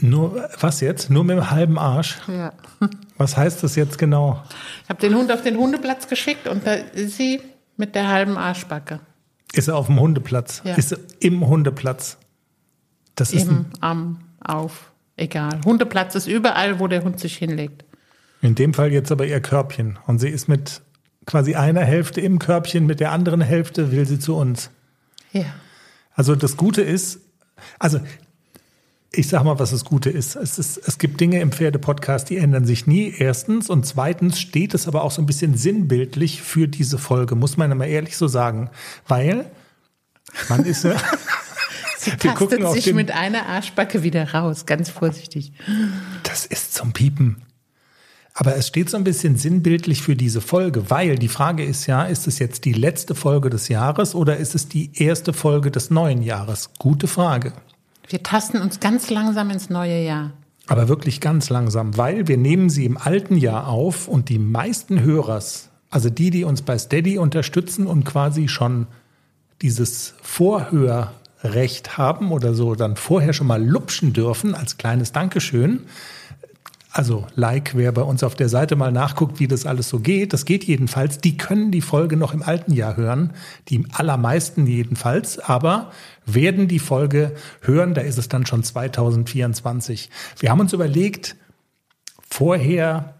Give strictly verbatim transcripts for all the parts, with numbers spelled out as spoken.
Nur, was jetzt? Nur mit dem halben Arsch? Ja. Was heißt das jetzt genau? Ich habe den Hund auf den Hundeplatz geschickt und da ist sie mit der halben Arschbacke. Ist er auf dem Hundeplatz? Ja. Ist er im Hundeplatz? Das ist Im, am, auf, egal. Hundeplatz ist überall, wo der Hund sich hinlegt. In dem Fall jetzt aber ihr Körbchen. Und sie ist mit quasi einer Hälfte im Körbchen, mit der anderen Hälfte will sie zu uns. Ja. Also das Gute ist, also... Ich sag mal, was das Gute ist. Es, ist, es gibt Dinge im Pferdepodcast, die ändern sich nie, erstens. Und zweitens steht es aber auch so ein bisschen sinnbildlich für diese Folge, muss man mal ehrlich so sagen. Weil man ist... Sie wir gucken auf sich den, mit einer Arschbacke wieder raus, ganz vorsichtig. Das ist zum Piepen. Aber es steht so ein bisschen sinnbildlich für diese Folge, weil die Frage ist ja, ist es jetzt die letzte Folge des Jahres oder ist es die erste Folge des neuen Jahres? Gute Frage. Wir tasten uns ganz langsam ins neue Jahr. Aber wirklich ganz langsam, weil wir nehmen sie im alten Jahr auf und die meisten Hörers, also die, die uns bei Steady unterstützen und quasi schon dieses Vorhörrecht haben oder so, dann vorher schon mal lupschen dürfen als kleines Dankeschön. Also like, wer bei uns auf der Seite mal nachguckt, wie das alles so geht, das geht jedenfalls, die können die Folge noch im alten Jahr hören, die allermeisten jedenfalls, aber werden die Folge hören, da ist es dann schon zweitausendvierundzwanzig. Wir haben uns überlegt, vorher,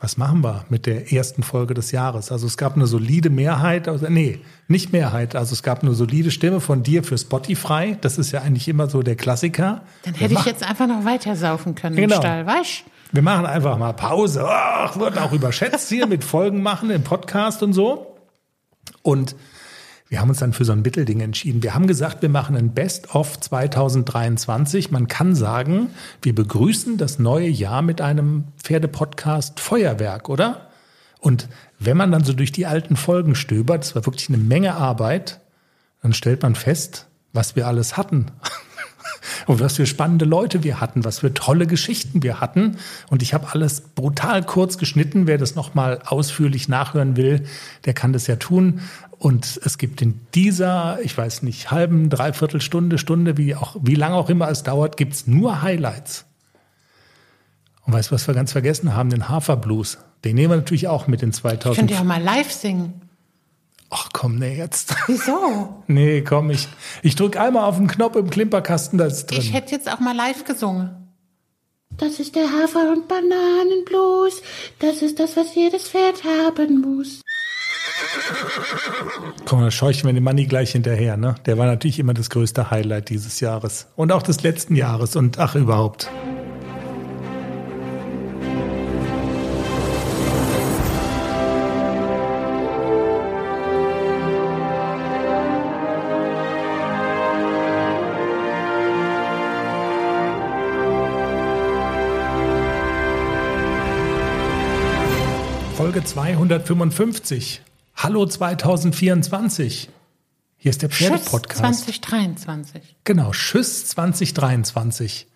was machen wir mit der ersten Folge des Jahres? Also es gab eine solide Mehrheit, also nee, nicht Mehrheit, also es gab eine solide Stimme von dir für Spotify, das ist ja eigentlich immer so der Klassiker. Dann hätte ich jetzt einfach noch weiter saufen können genau. Im Stall, weißt du? Wir machen einfach mal Pause. Oh, wird auch überschätzt hier mit Folgen machen im Podcast und so. Und wir haben uns dann für so ein Mittelding entschieden. Wir haben gesagt, wir machen ein Best-of zweitausenddreiundzwanzig. Man kann sagen, wir begrüßen das neue Jahr mit einem Pferdepodcast Feuerwerk, oder? Und wenn man dann so durch die alten Folgen stöbert, das war wirklich eine Menge Arbeit, dann stellt man fest, was wir alles hatten. Und was für spannende Leute wir hatten, was für tolle Geschichten wir hatten. Und ich habe alles brutal kurz geschnitten. Wer das nochmal ausführlich nachhören will, der kann das ja tun. Und es gibt in dieser, ich weiß nicht, halben, dreiviertel Stunde, Stunde, wie auch, wie lange auch immer es dauert, gibt es nur Highlights. Und weißt du, was wir ganz vergessen haben? Den Haferblues. Den nehmen wir natürlich auch mit in zweitausend. Könnt ihr auch mal live singen. Ach komm, nee, jetzt. Wieso? Nee, komm, ich, ich drücke einmal auf den Knopf im Klimperkasten, da ist drin. Ich hätte jetzt auch mal live gesungen. Das ist der Hafer- und Bananenblues. Das ist das, was jedes Pferd haben muss. Komm, da scheuchen wir den Manni gleich hinterher, ne? Der war natürlich immer das größte Highlight dieses Jahres. Und auch des letzten Jahres und ach, überhaupt. Folge zweihundertfünfundfünfzig. Hallo zweitausendvierundzwanzig. Hier ist der Pferdepodcast. Schüss zwanzig dreiundzwanzig. Genau, Schüss zwanzig dreiundzwanzig.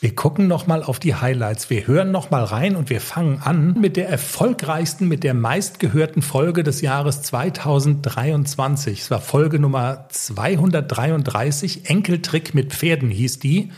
Wir gucken nochmal auf die Highlights, wir hören nochmal rein und wir fangen an mit der erfolgreichsten, mit der meistgehörten Folge des Jahres zweitausenddreiundzwanzig. Es war Folge Nummer zweihundertdreiunddreißig, Enkeltrick mit Pferden hieß die.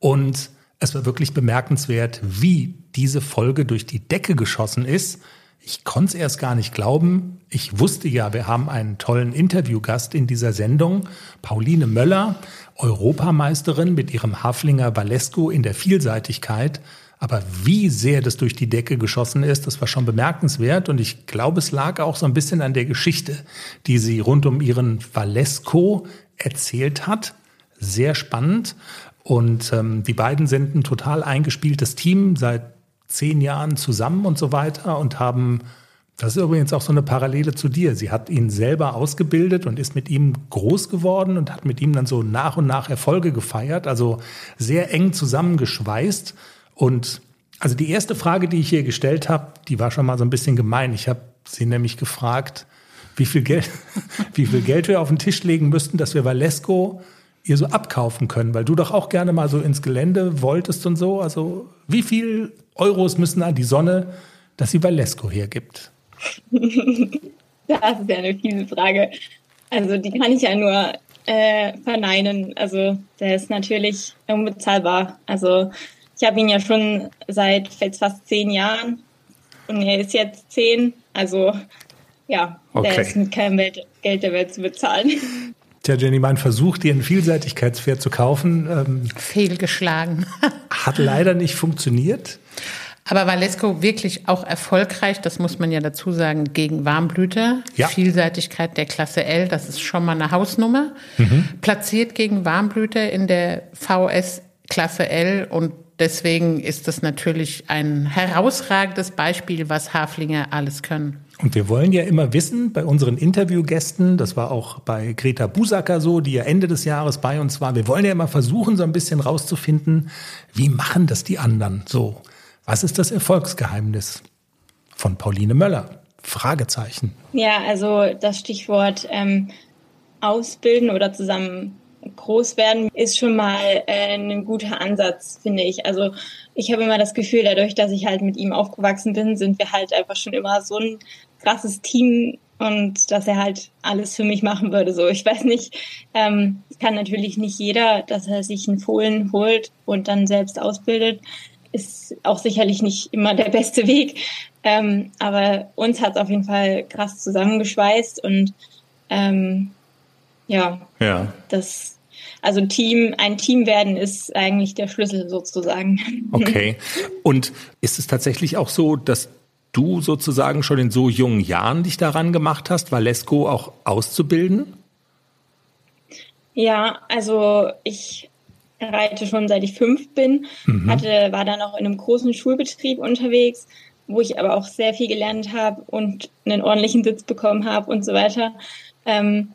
Und es war wirklich bemerkenswert, wie diese Folge durch die Decke geschossen ist. Ich konnte es erst gar nicht glauben. Ich wusste ja, wir haben einen tollen Interviewgast in dieser Sendung. Pauline Möller, Europameisterin mit ihrem Haflinger Valesco in der Vielseitigkeit. Aber wie sehr das durch die Decke geschossen ist, das war schon bemerkenswert. Und ich glaube, es lag auch so ein bisschen an der Geschichte, die sie rund um ihren Valesco erzählt hat. Sehr spannend. Und ähm, die beiden sind ein total eingespieltes Team seit zehn Jahren zusammen und so weiter und haben, das ist übrigens auch so eine Parallele zu dir, sie hat ihn selber ausgebildet und ist mit ihm groß geworden und hat mit ihm dann so nach und nach Erfolge gefeiert, also sehr eng zusammengeschweißt. Und also die erste Frage, die ich hier gestellt habe, die war schon mal so ein bisschen gemein. Ich habe sie nämlich gefragt, wie viel Geld, wie viel Geld wir auf den Tisch legen müssten, dass wir Valesco ihr so abkaufen können, weil du doch auch gerne mal so ins Gelände wolltest und so. Also wie viel Euros müssen an die Sonne, dass sie Valesco hergibt? Das ist ja eine fiese Frage. Also die kann ich ja nur äh, verneinen. Also der ist natürlich unbezahlbar. Also ich habe ihn ja schon seit fast zehn Jahren und er ist jetzt zehn. Also ja, okay. Der ist mit keinem Geld der Welt zu bezahlen. Tja, Jenny, mein Versuch, dir ein Vielseitigkeitspferd zu kaufen, ähm, fehlgeschlagen. Hat leider nicht funktioniert. Aber Valesco wirklich auch erfolgreich, das muss man ja dazu sagen, gegen Warmblüter. Ja. Vielseitigkeit der Klasse L, das ist schon mal eine Hausnummer. Mhm. Platziert gegen Warmblüter in der V S Klasse L und deswegen ist das natürlich ein herausragendes Beispiel, was Haflinger alles können. Und wir wollen ja immer wissen, bei unseren Interviewgästen, das war auch bei Greta Busacker so, die ja Ende des Jahres bei uns war, wir wollen ja immer versuchen, so ein bisschen rauszufinden, wie machen das die anderen so? Was ist das Erfolgsgeheimnis von Pauline Möller? Fragezeichen. Ja, also das Stichwort ähm, ausbilden oder zusammen groß werden ist schon mal äh, ein guter Ansatz, finde ich. Also ich habe immer das Gefühl, dadurch, dass ich halt mit ihm aufgewachsen bin, sind wir halt einfach schon immer so ein krasses Team und dass er halt alles für mich machen würde. So, ich weiß nicht, ähm, kann natürlich nicht jeder, dass er sich einen Fohlen holt und dann selbst ausbildet. Ist auch sicherlich nicht immer der beste Weg, ähm, aber uns hat es auf jeden Fall krass zusammengeschweißt und ähm, ja, ja, das, also Team, ein Team werden ist eigentlich der Schlüssel sozusagen. Okay, und ist es tatsächlich auch so, dass du sozusagen schon in so jungen Jahren dich daran gemacht hast, Valesco auch auszubilden? Ja, also ich reite schon seit ich fünf bin, mhm. hatte, war dann auch in einem großen Schulbetrieb unterwegs, wo ich aber auch sehr viel gelernt habe und einen ordentlichen Sitz bekommen habe und so weiter. Ähm,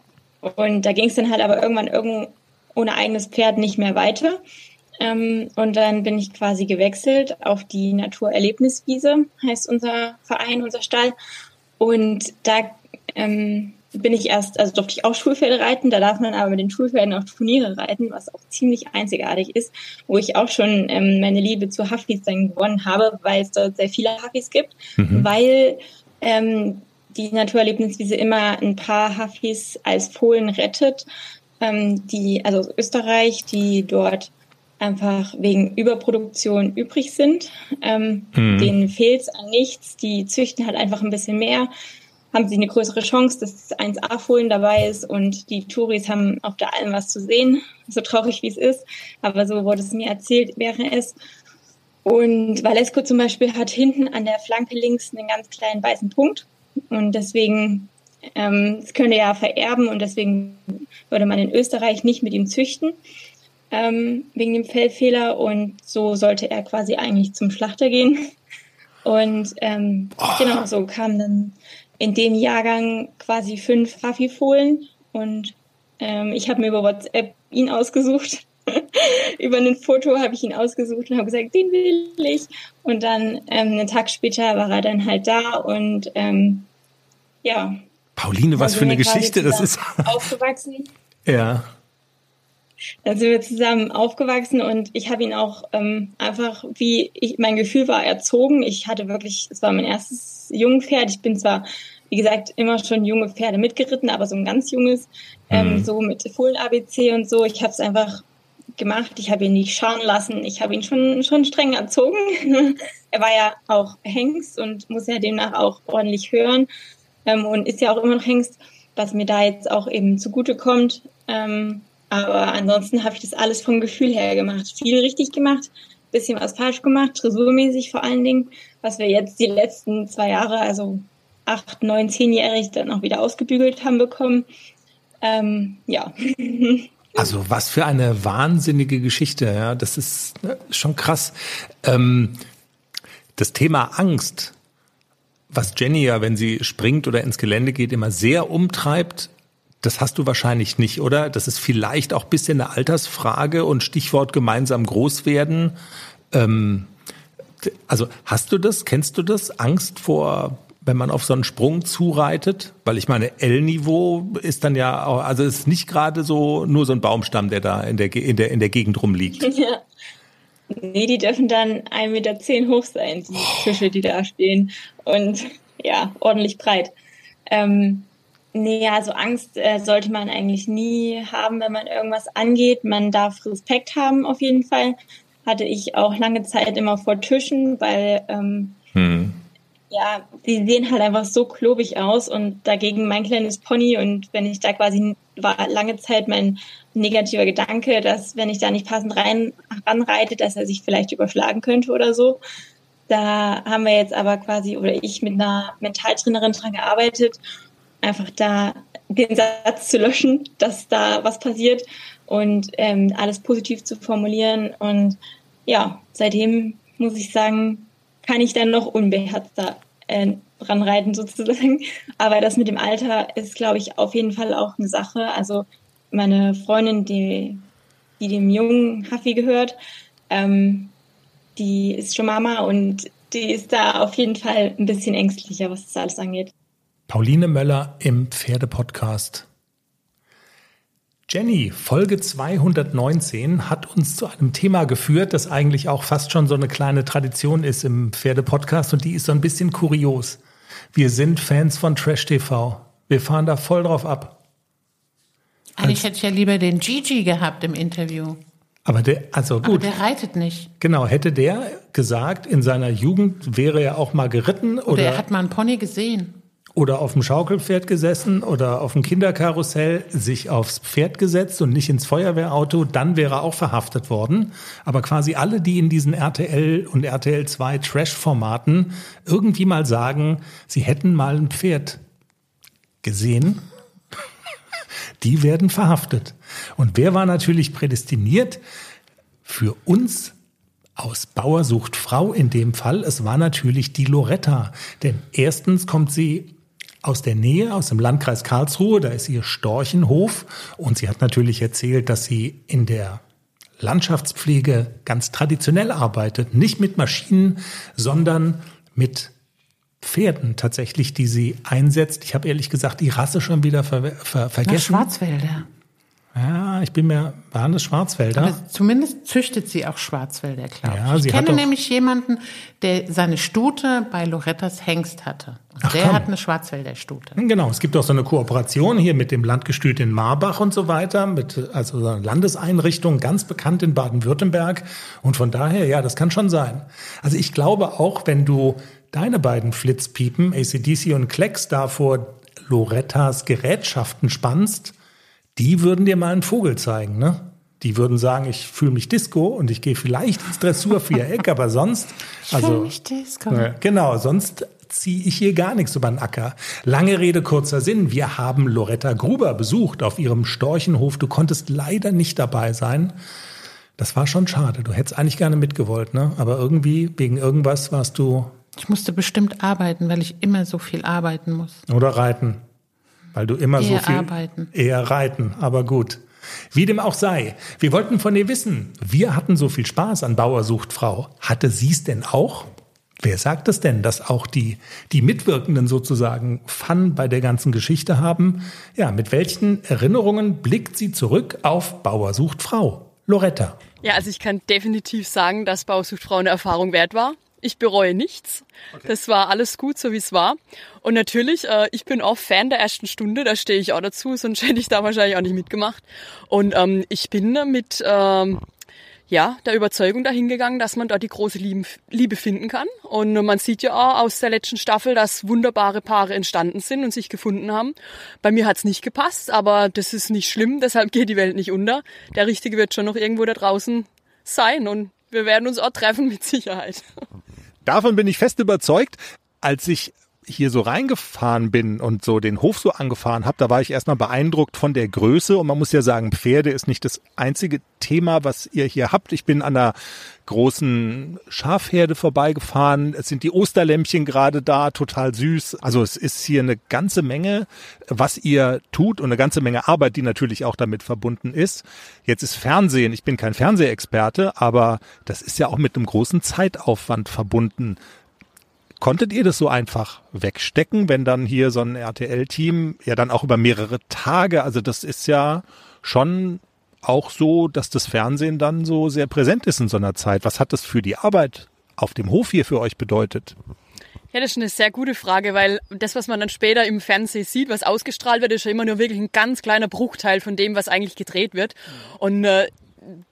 und da ging es dann halt aber irgendwann irgend, ohne eigenes Pferd nicht mehr weiter. Ähm, und dann bin ich quasi gewechselt auf die Naturerlebniswiese, heißt unser Verein, unser Stall. Und da ähm, bin ich erst, also durfte ich auch Schulpferde reiten, da darf man aber mit den Schulpferden auch Turniere reiten, was auch ziemlich einzigartig ist, wo ich auch schon ähm, meine Liebe zu Haflis dann gewonnen habe, weil es dort sehr viele Haflis gibt, mhm. weil ähm, die Naturerlebniswiese immer ein paar Haflis als Fohlen rettet, ähm, die also aus Österreich, die dort einfach wegen Überproduktion übrig sind. Ähm, mhm. Denen fehlt es an nichts, die züchten halt einfach ein bisschen mehr, haben sie eine größere Chance, dass eins A-Fohlen dabei ist und die Touris haben auf der Alm was zu sehen, so traurig wie es ist, aber so wurde es mir erzählt, wäre es. Und Valesco zum Beispiel hat hinten an der Flanke links einen ganz kleinen weißen Punkt und deswegen, ähm, das könnte ja vererben und deswegen würde man in Österreich nicht mit ihm züchten, ähm, wegen dem Fellfehler und so sollte er quasi eigentlich zum Schlachter gehen und ähm, oh. genau so kam dann in dem Jahrgang quasi fünf Haflifohlen und ähm, ich habe mir über WhatsApp ihn ausgesucht. Über ein Foto habe ich ihn ausgesucht und habe gesagt, den will ich. Und dann ähm, einen Tag später war er dann halt da und ähm, ja. Pauline, was für eine Geschichte das ist. Aufgewachsen. Ja. Dann sind wir zusammen aufgewachsen und ich habe ihn auch ähm, einfach, wie ich, mein Gefühl war, erzogen. Ich hatte wirklich, es war mein erstes Jungpferd. Ich bin zwar, wie gesagt, immer schon junge Pferde mitgeritten, aber so ein ganz junges, ähm, mhm. so mit Fohlen-A B C und so. Ich habe es einfach gemacht. Ich habe ihn nicht schauen lassen. Ich habe ihn schon, schon streng erzogen. Er war ja auch Hengst und muss ja demnach auch ordentlich hören ähm, und ist ja auch immer noch Hengst, was mir da jetzt auch eben zugutekommt. Ähm, Aber ansonsten habe ich das alles vom Gefühl her gemacht. Viel richtig gemacht, bisschen was falsch gemacht, dressurmäßig vor allen Dingen, was wir jetzt die letzten zwei Jahre, also acht, neun, zehnjährig, dann auch wieder ausgebügelt haben bekommen. Ähm, ja. Also was für eine wahnsinnige Geschichte, ja. Das ist schon krass. Ähm, das Thema Angst, was Jenny ja, wenn sie springt oder ins Gelände geht, immer sehr umtreibt, das hast du wahrscheinlich nicht, oder? Das ist vielleicht auch ein bisschen eine Altersfrage und Stichwort gemeinsam groß werden. Ähm, also hast du das? Kennst du das? Angst vor, wenn man auf so einen Sprung zureitet? Weil ich meine, L-Niveau ist dann ja auch, also es ist nicht gerade so nur so ein Baumstamm, der da in der, in der, in der Gegend rumliegt. Ja. Nee, die dürfen dann eins Komma zehn Meter hoch sein, die Tische, die da stehen. Und ja, ordentlich breit. Ähm, Nee, also Angst äh, sollte man eigentlich nie haben, wenn man irgendwas angeht. Man darf Respekt haben auf jeden Fall. Hatte ich auch lange Zeit immer vor Tischen, weil ähm, hm. ja, die sehen halt einfach so klobig aus und dagegen mein kleines Pony. Und wenn ich da quasi, war lange Zeit mein negativer Gedanke, dass wenn ich da nicht passend rein ranreite, dass er sich vielleicht überschlagen könnte oder so. Da haben wir jetzt aber quasi, oder ich mit einer Mentaltrainerin dran gearbeitet, einfach da den Satz zu löschen, dass da was passiert und ähm, alles positiv zu formulieren. Und ja, seitdem muss ich sagen, kann ich dann noch unbeherzter äh, ranreiten sozusagen. Aber das mit dem Alter ist, glaube ich, auf jeden Fall auch eine Sache. Also meine Freundin, die, die dem jungen Haffi gehört, ähm, die ist schon Mama und die ist da auf jeden Fall ein bisschen ängstlicher, was das alles angeht. Pauline Möller im Pferdepodcast. Jenny, Folge zweihundertneunzehn hat uns zu einem Thema geführt, das eigentlich auch fast schon so eine kleine Tradition ist im Pferdepodcast und die ist so ein bisschen kurios. Wir sind Fans von Trash T V. Wir fahren da voll drauf ab. Eigentlich hätte ich ja lieber den Gigi gehabt im Interview. Aber der, also gut. Aber der reitet nicht. Genau, hätte der gesagt, in seiner Jugend wäre er auch mal geritten. Oder, oder er hat mal einen Pony gesehen. Oder auf dem Schaukelpferd gesessen oder auf dem Kinderkarussell, sich aufs Pferd gesetzt und nicht ins Feuerwehrauto, dann wäre er auch verhaftet worden. Aber quasi alle, die in diesen R T L und R T L zwei Trash-Formaten irgendwie mal sagen, sie hätten mal ein Pferd gesehen, die werden verhaftet. Und wer war natürlich prädestiniert? Für uns aus Bauer sucht Frau in dem Fall, es war natürlich die Loretta. Denn erstens kommt sie aus der Nähe, aus dem Landkreis Karlsruhe, da ist ihr Storchenhof. Und sie hat natürlich erzählt, dass sie in der Landschaftspflege ganz traditionell arbeitet. Nicht mit Maschinen, sondern mit Pferden tatsächlich, die sie einsetzt. Ich habe ehrlich gesagt die Rasse schon wieder ver- ver- vergessen. Na, Schwarzwälder. Ja, ich bin mir, waren das Schwarzwälder? Aber zumindest züchtet sie auch Schwarzwälder, glaube ja, ich. Ich kenne nämlich jemanden, der seine Stute bei Lorettas Hengst hatte. Ach, der komm. hat eine Schwarzwälder Stute. Genau, es gibt auch so eine Kooperation hier mit dem Landgestüt in Marbach und so weiter, mit also so einer Landeseinrichtung, ganz bekannt in Baden-Württemberg. Und von daher, ja, das kann schon sein. Also ich glaube auch, wenn du deine beiden Flitzpiepen, A C D C und Klecks, da vor Lorettas Gerätschaften spannst, die würden dir mal einen Vogel zeigen, ne? Die würden sagen, ich fühle mich Disco und ich gehe vielleicht ins Dressurviereck, aber sonst... Ich also, fühle mich Disco. Ne, genau, sonst ziehe ich hier gar nichts über den Acker. Lange Rede, kurzer Sinn. Wir haben Loretta Gruber besucht auf ihrem Storchenhof. Du konntest leider nicht dabei sein. Das war schon schade. Du hättest eigentlich gerne mitgewollt, ne? Aber irgendwie, wegen irgendwas warst du... Ich musste bestimmt arbeiten, weil ich immer so viel arbeiten muss. Oder reiten. Weil du immer eher so viel arbeiten. eher reiten, aber gut. Wie dem auch sei, wir wollten von dir wissen, wir hatten so viel Spaß an Bauer sucht Frau. Hatte sie es denn auch? Wer sagt es denn, dass auch die, die Mitwirkenden sozusagen Fun bei der ganzen Geschichte haben? Ja, mit welchen Erinnerungen blickt sie zurück auf Bauer sucht Frau? Loretta. Ja, also ich kann definitiv sagen, dass Bauer sucht Frau eine Erfahrung wert war. Ich bereue nichts. Okay. Das war alles gut, so wie es war. Und natürlich, äh, ich bin auch Fan der ersten Stunde, da stehe ich auch dazu, sonst hätte ich da wahrscheinlich auch nicht mitgemacht. Und ähm, ich bin mit ähm, ja, der Überzeugung dahin gegangen, dass man dort die große Liebe finden kann. Und man sieht ja auch aus der letzten Staffel, dass wunderbare Paare entstanden sind und sich gefunden haben. Bei mir hat es nicht gepasst, aber das ist nicht schlimm, deshalb geht die Welt nicht unter. Der Richtige wird schon noch irgendwo da draußen sein und wir werden uns auch treffen, mit Sicherheit. Davon bin ich fest überzeugt. Als ich hier so reingefahren bin und so den Hof so angefahren habe, da war ich erstmal beeindruckt von der Größe. Und man muss ja sagen, Pferde ist nicht das einzige Thema, was ihr hier habt. Ich bin an einer großen Schafherde vorbeigefahren. Es sind die Osterlämpchen gerade da, total süß. Also es ist hier eine ganze Menge, was ihr tut und eine ganze Menge Arbeit, die natürlich auch damit verbunden ist. Jetzt ist Fernsehen. Ich bin kein Fernsehexperte, aber das ist ja auch mit einem großen Zeitaufwand verbunden. Konntet ihr das so einfach wegstecken, wenn dann hier so ein R T L-Team ja dann auch über mehrere Tage, also das ist ja schon auch so, dass das Fernsehen dann so sehr präsent ist in so einer Zeit. Was hat das für die Arbeit auf dem Hof hier für euch bedeutet? Ja, das ist eine sehr gute Frage, weil das, was man dann später im Fernsehen sieht, was ausgestrahlt wird, ist ja immer nur wirklich ein ganz kleiner Bruchteil von dem, was eigentlich gedreht wird. Und äh,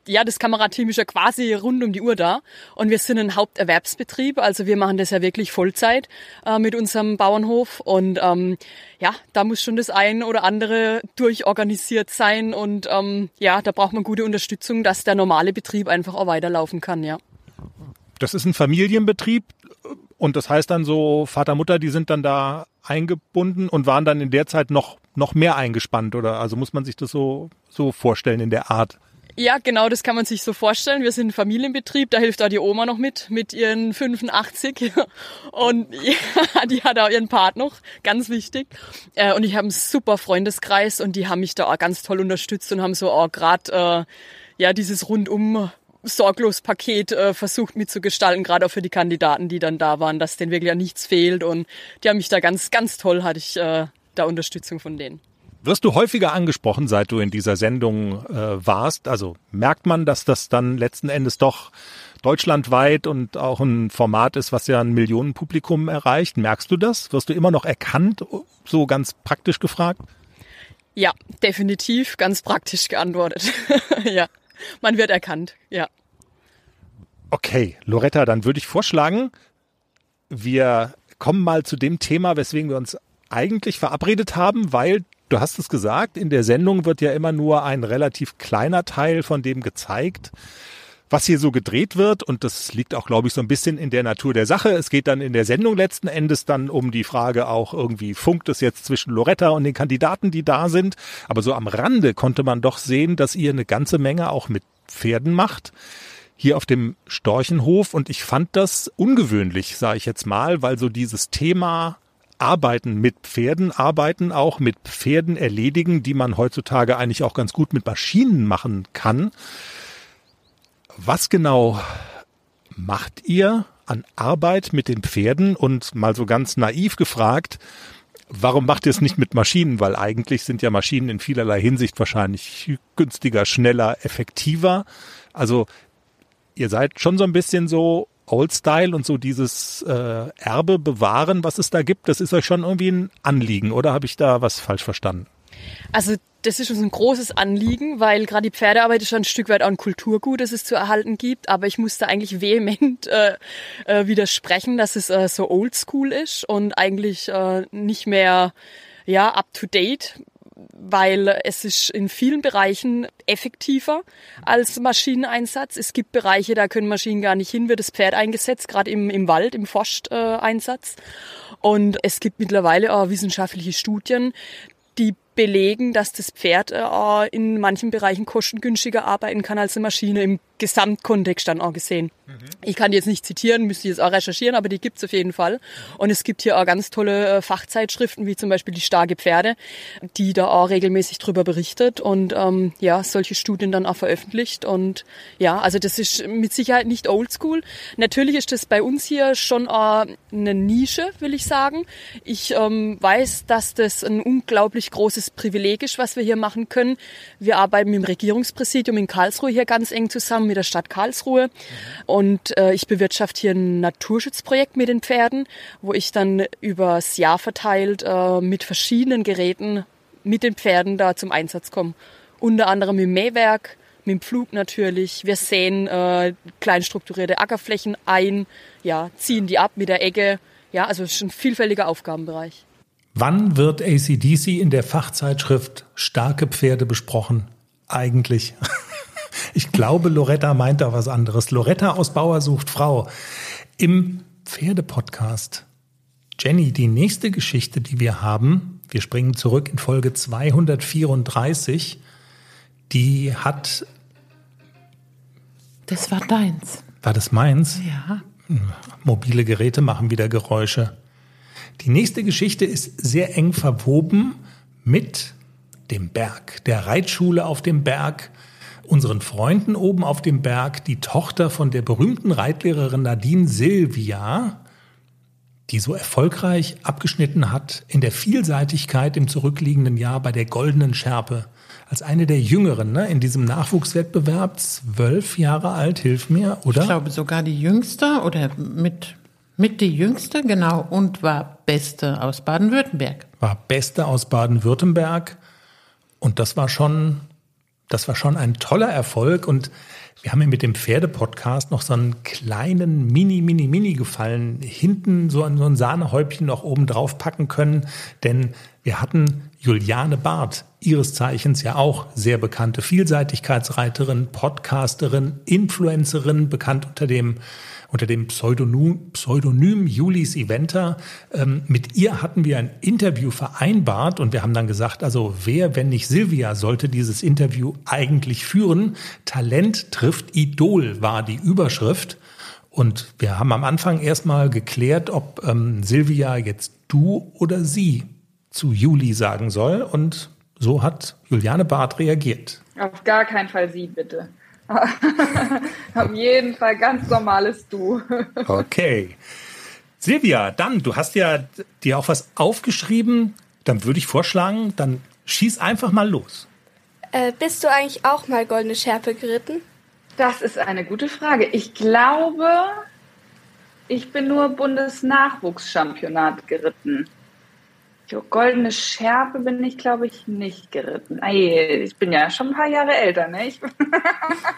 ja, das Kamerateam ist ja quasi rund um die Uhr da. Und wir sind ein Haupterwerbsbetrieb, also wir machen das ja wirklich Vollzeit äh, mit unserem Bauernhof. Und ähm, ja, da muss schon das ein oder andere durchorganisiert sein. Und ähm, ja, da braucht man gute Unterstützung, dass der normale Betrieb einfach auch weiterlaufen kann, ja. Das ist ein Familienbetrieb. Und das heißt dann so, Vater, Mutter, die sind dann da eingebunden und waren dann in der Zeit noch, noch mehr eingespannt, oder? Also muss man sich das so, so vorstellen in der Art? Ja, genau, das kann man sich so vorstellen. Wir sind ein Familienbetrieb, da hilft auch die Oma noch mit, mit ihren fünfundachtzig. Und ja, die hat auch ihren Part noch, ganz wichtig. Und ich habe einen super Freundeskreis und die haben mich da auch ganz toll unterstützt und haben so auch gerade ja, dieses Rundum sorglos Paket äh, versucht mitzugestalten, gerade auch für die Kandidaten, die dann da waren, dass denen wirklich ja nichts fehlt, und die haben mich da ganz, ganz toll, hatte ich äh, da Unterstützung von denen. Wirst du häufiger angesprochen, seit du in dieser Sendung äh, warst? Also merkt man, dass das dann letzten Endes doch deutschlandweit und auch ein Format ist, was ja ein Millionenpublikum erreicht? Merkst du das? Wirst du immer noch erkannt, so ganz praktisch gefragt? Ja, definitiv, ganz praktisch geantwortet. Ja. Man wird erkannt, ja. Okay, Loretta, dann würde ich vorschlagen, wir kommen mal zu dem Thema, weswegen wir uns eigentlich verabredet haben, weil, du hast es gesagt, in der Sendung wird ja immer nur ein relativ kleiner Teil von dem gezeigt, was hier so gedreht wird, und das liegt auch, glaube ich, so ein bisschen in der Natur der Sache. Es geht dann in der Sendung letzten Endes dann um die Frage auch irgendwie, funkt es jetzt zwischen Loretta und den Kandidaten, die da sind? Aber so am Rande konnte man doch sehen, dass ihr eine ganze Menge auch mit Pferden macht, hier auf dem Storchenhof, und ich fand das ungewöhnlich, sage ich jetzt mal, weil so dieses Thema Arbeiten mit Pferden, Arbeiten auch mit Pferden erledigen, die man heutzutage eigentlich auch ganz gut mit Maschinen machen kann. Was genau macht ihr an Arbeit mit den Pferden? Und mal so ganz naiv gefragt, warum macht ihr es nicht mit Maschinen? Weil eigentlich sind ja Maschinen in vielerlei Hinsicht wahrscheinlich günstiger, schneller, effektiver. Also ihr seid schon so ein bisschen so Old-Style und so dieses äh, Erbe bewahren, was es da gibt. Das ist euch schon irgendwie ein Anliegen, oder habe ich da was falsch verstanden? Also das ist uns ein großes Anliegen, weil gerade die Pferdearbeit ist schon ein Stück weit auch ein Kulturgut, das es zu erhalten gibt. Aber ich muss da eigentlich vehement äh, äh, widersprechen, dass es äh, so oldschool ist und eigentlich äh, nicht mehr ja up-to-date, weil es ist in vielen Bereichen effektiver als Maschineneinsatz. Es gibt Bereiche, da können Maschinen gar nicht hin, wird das Pferd eingesetzt, gerade im, im Wald, im Forsteinsatz. Und es gibt mittlerweile auch wissenschaftliche Studien, die belegen, dass das Pferd äh, in manchen Bereichen kostengünstiger arbeiten kann als eine Maschine, im Gesamtkontext dann auch gesehen. Mhm. Ich kann die jetzt nicht zitieren, müsste jetzt auch recherchieren, aber die gibt's auf jeden Fall. Und es gibt hier auch ganz tolle äh, Fachzeitschriften, wie zum Beispiel die Starke Pferde, die da auch regelmäßig drüber berichtet und ähm, ja, solche Studien dann auch veröffentlicht. Und ja, also das ist mit Sicherheit nicht oldschool. Natürlich ist das bei uns hier schon äh, eine Nische, will ich sagen. Ich ähm, weiß, dass das ein unglaublich großes Privileg ist, was wir hier machen können. Wir arbeiten mit dem Regierungspräsidium in Karlsruhe hier ganz eng zusammen, mit der Stadt Karlsruhe. Und äh, ich bewirtschafte hier ein Naturschutzprojekt mit den Pferden, wo ich dann übers Jahr verteilt äh, mit verschiedenen Geräten mit den Pferden da zum Einsatz komme. Unter anderem mit dem Mähwerk, mit dem Pflug natürlich. Wir säen äh, kleinstrukturierte Ackerflächen ein, ja, ziehen die ab mit der Egge. Ja, also es ist ein vielfältiger Aufgabenbereich. Wann wird A C D C in der Fachzeitschrift Starke Pferde besprochen? Eigentlich. Ich glaube, Loretta meint da was anderes. Loretta aus Bauer sucht Frau im Pferdepodcast. Jenny, die nächste Geschichte, die wir haben, wir springen zurück in Folge zweihundertvierunddreißig, die hat... Das war deins. War das meins? Ja. Mobile Geräte machen wieder Geräusche. Die nächste Geschichte ist sehr eng verwoben mit dem Berg, der Reitschule auf dem Berg, unseren Freunden oben auf dem Berg, die Tochter von der berühmten Reitlehrerin Nadine Silvia, die so erfolgreich abgeschnitten hat in der Vielseitigkeit im zurückliegenden Jahr bei der Goldenen Schärpe. Als eine der Jüngeren, ne, in diesem Nachwuchswettbewerb, zwölf Jahre alt, hilf mir, oder? Ich glaube sogar die Jüngste oder mit... Mit die Jüngste, genau, und war Beste aus Baden-Württemberg. War Beste aus Baden-Württemberg und das war schon, das war schon ein toller Erfolg. Und wir haben ja mit dem Pferdepodcast noch so einen kleinen Mini, Mini, Mini-Gefallen hinten, so ein, so ein Sahnehäubchen noch oben drauf packen können, denn wir hatten Juliane Barth, ihres Zeichens ja auch sehr bekannte Vielseitigkeitsreiterin, Podcasterin, Influencerin, bekannt unter dem unter dem Pseudonym, Pseudonym Julis Eventer. Ähm, mit ihr hatten wir ein Interview vereinbart und wir haben dann gesagt, also wer, wenn nicht Silvia, sollte dieses Interview eigentlich führen? Talent trifft Idol war die Überschrift. Und wir haben am Anfang erstmal geklärt, ob ähm, Silvia jetzt du oder sie zu Juli sagen soll. Und so hat Juliane Barth reagiert. Auf gar keinen Fall sie, bitte. Auf jeden Fall ganz normales Du. Okay. Silvia, dann, du hast ja dir auch was aufgeschrieben. Dann würde ich vorschlagen, dann schieß einfach mal los. Äh, bist du eigentlich auch mal Goldene Schärpe geritten? Das ist eine gute Frage. Ich glaube, ich bin nur Bundesnachwuchschampionat geritten. So, Goldene Schärpe bin ich, glaube ich, nicht geritten. Ay, ich bin ja schon ein paar Jahre älter, ne? Ich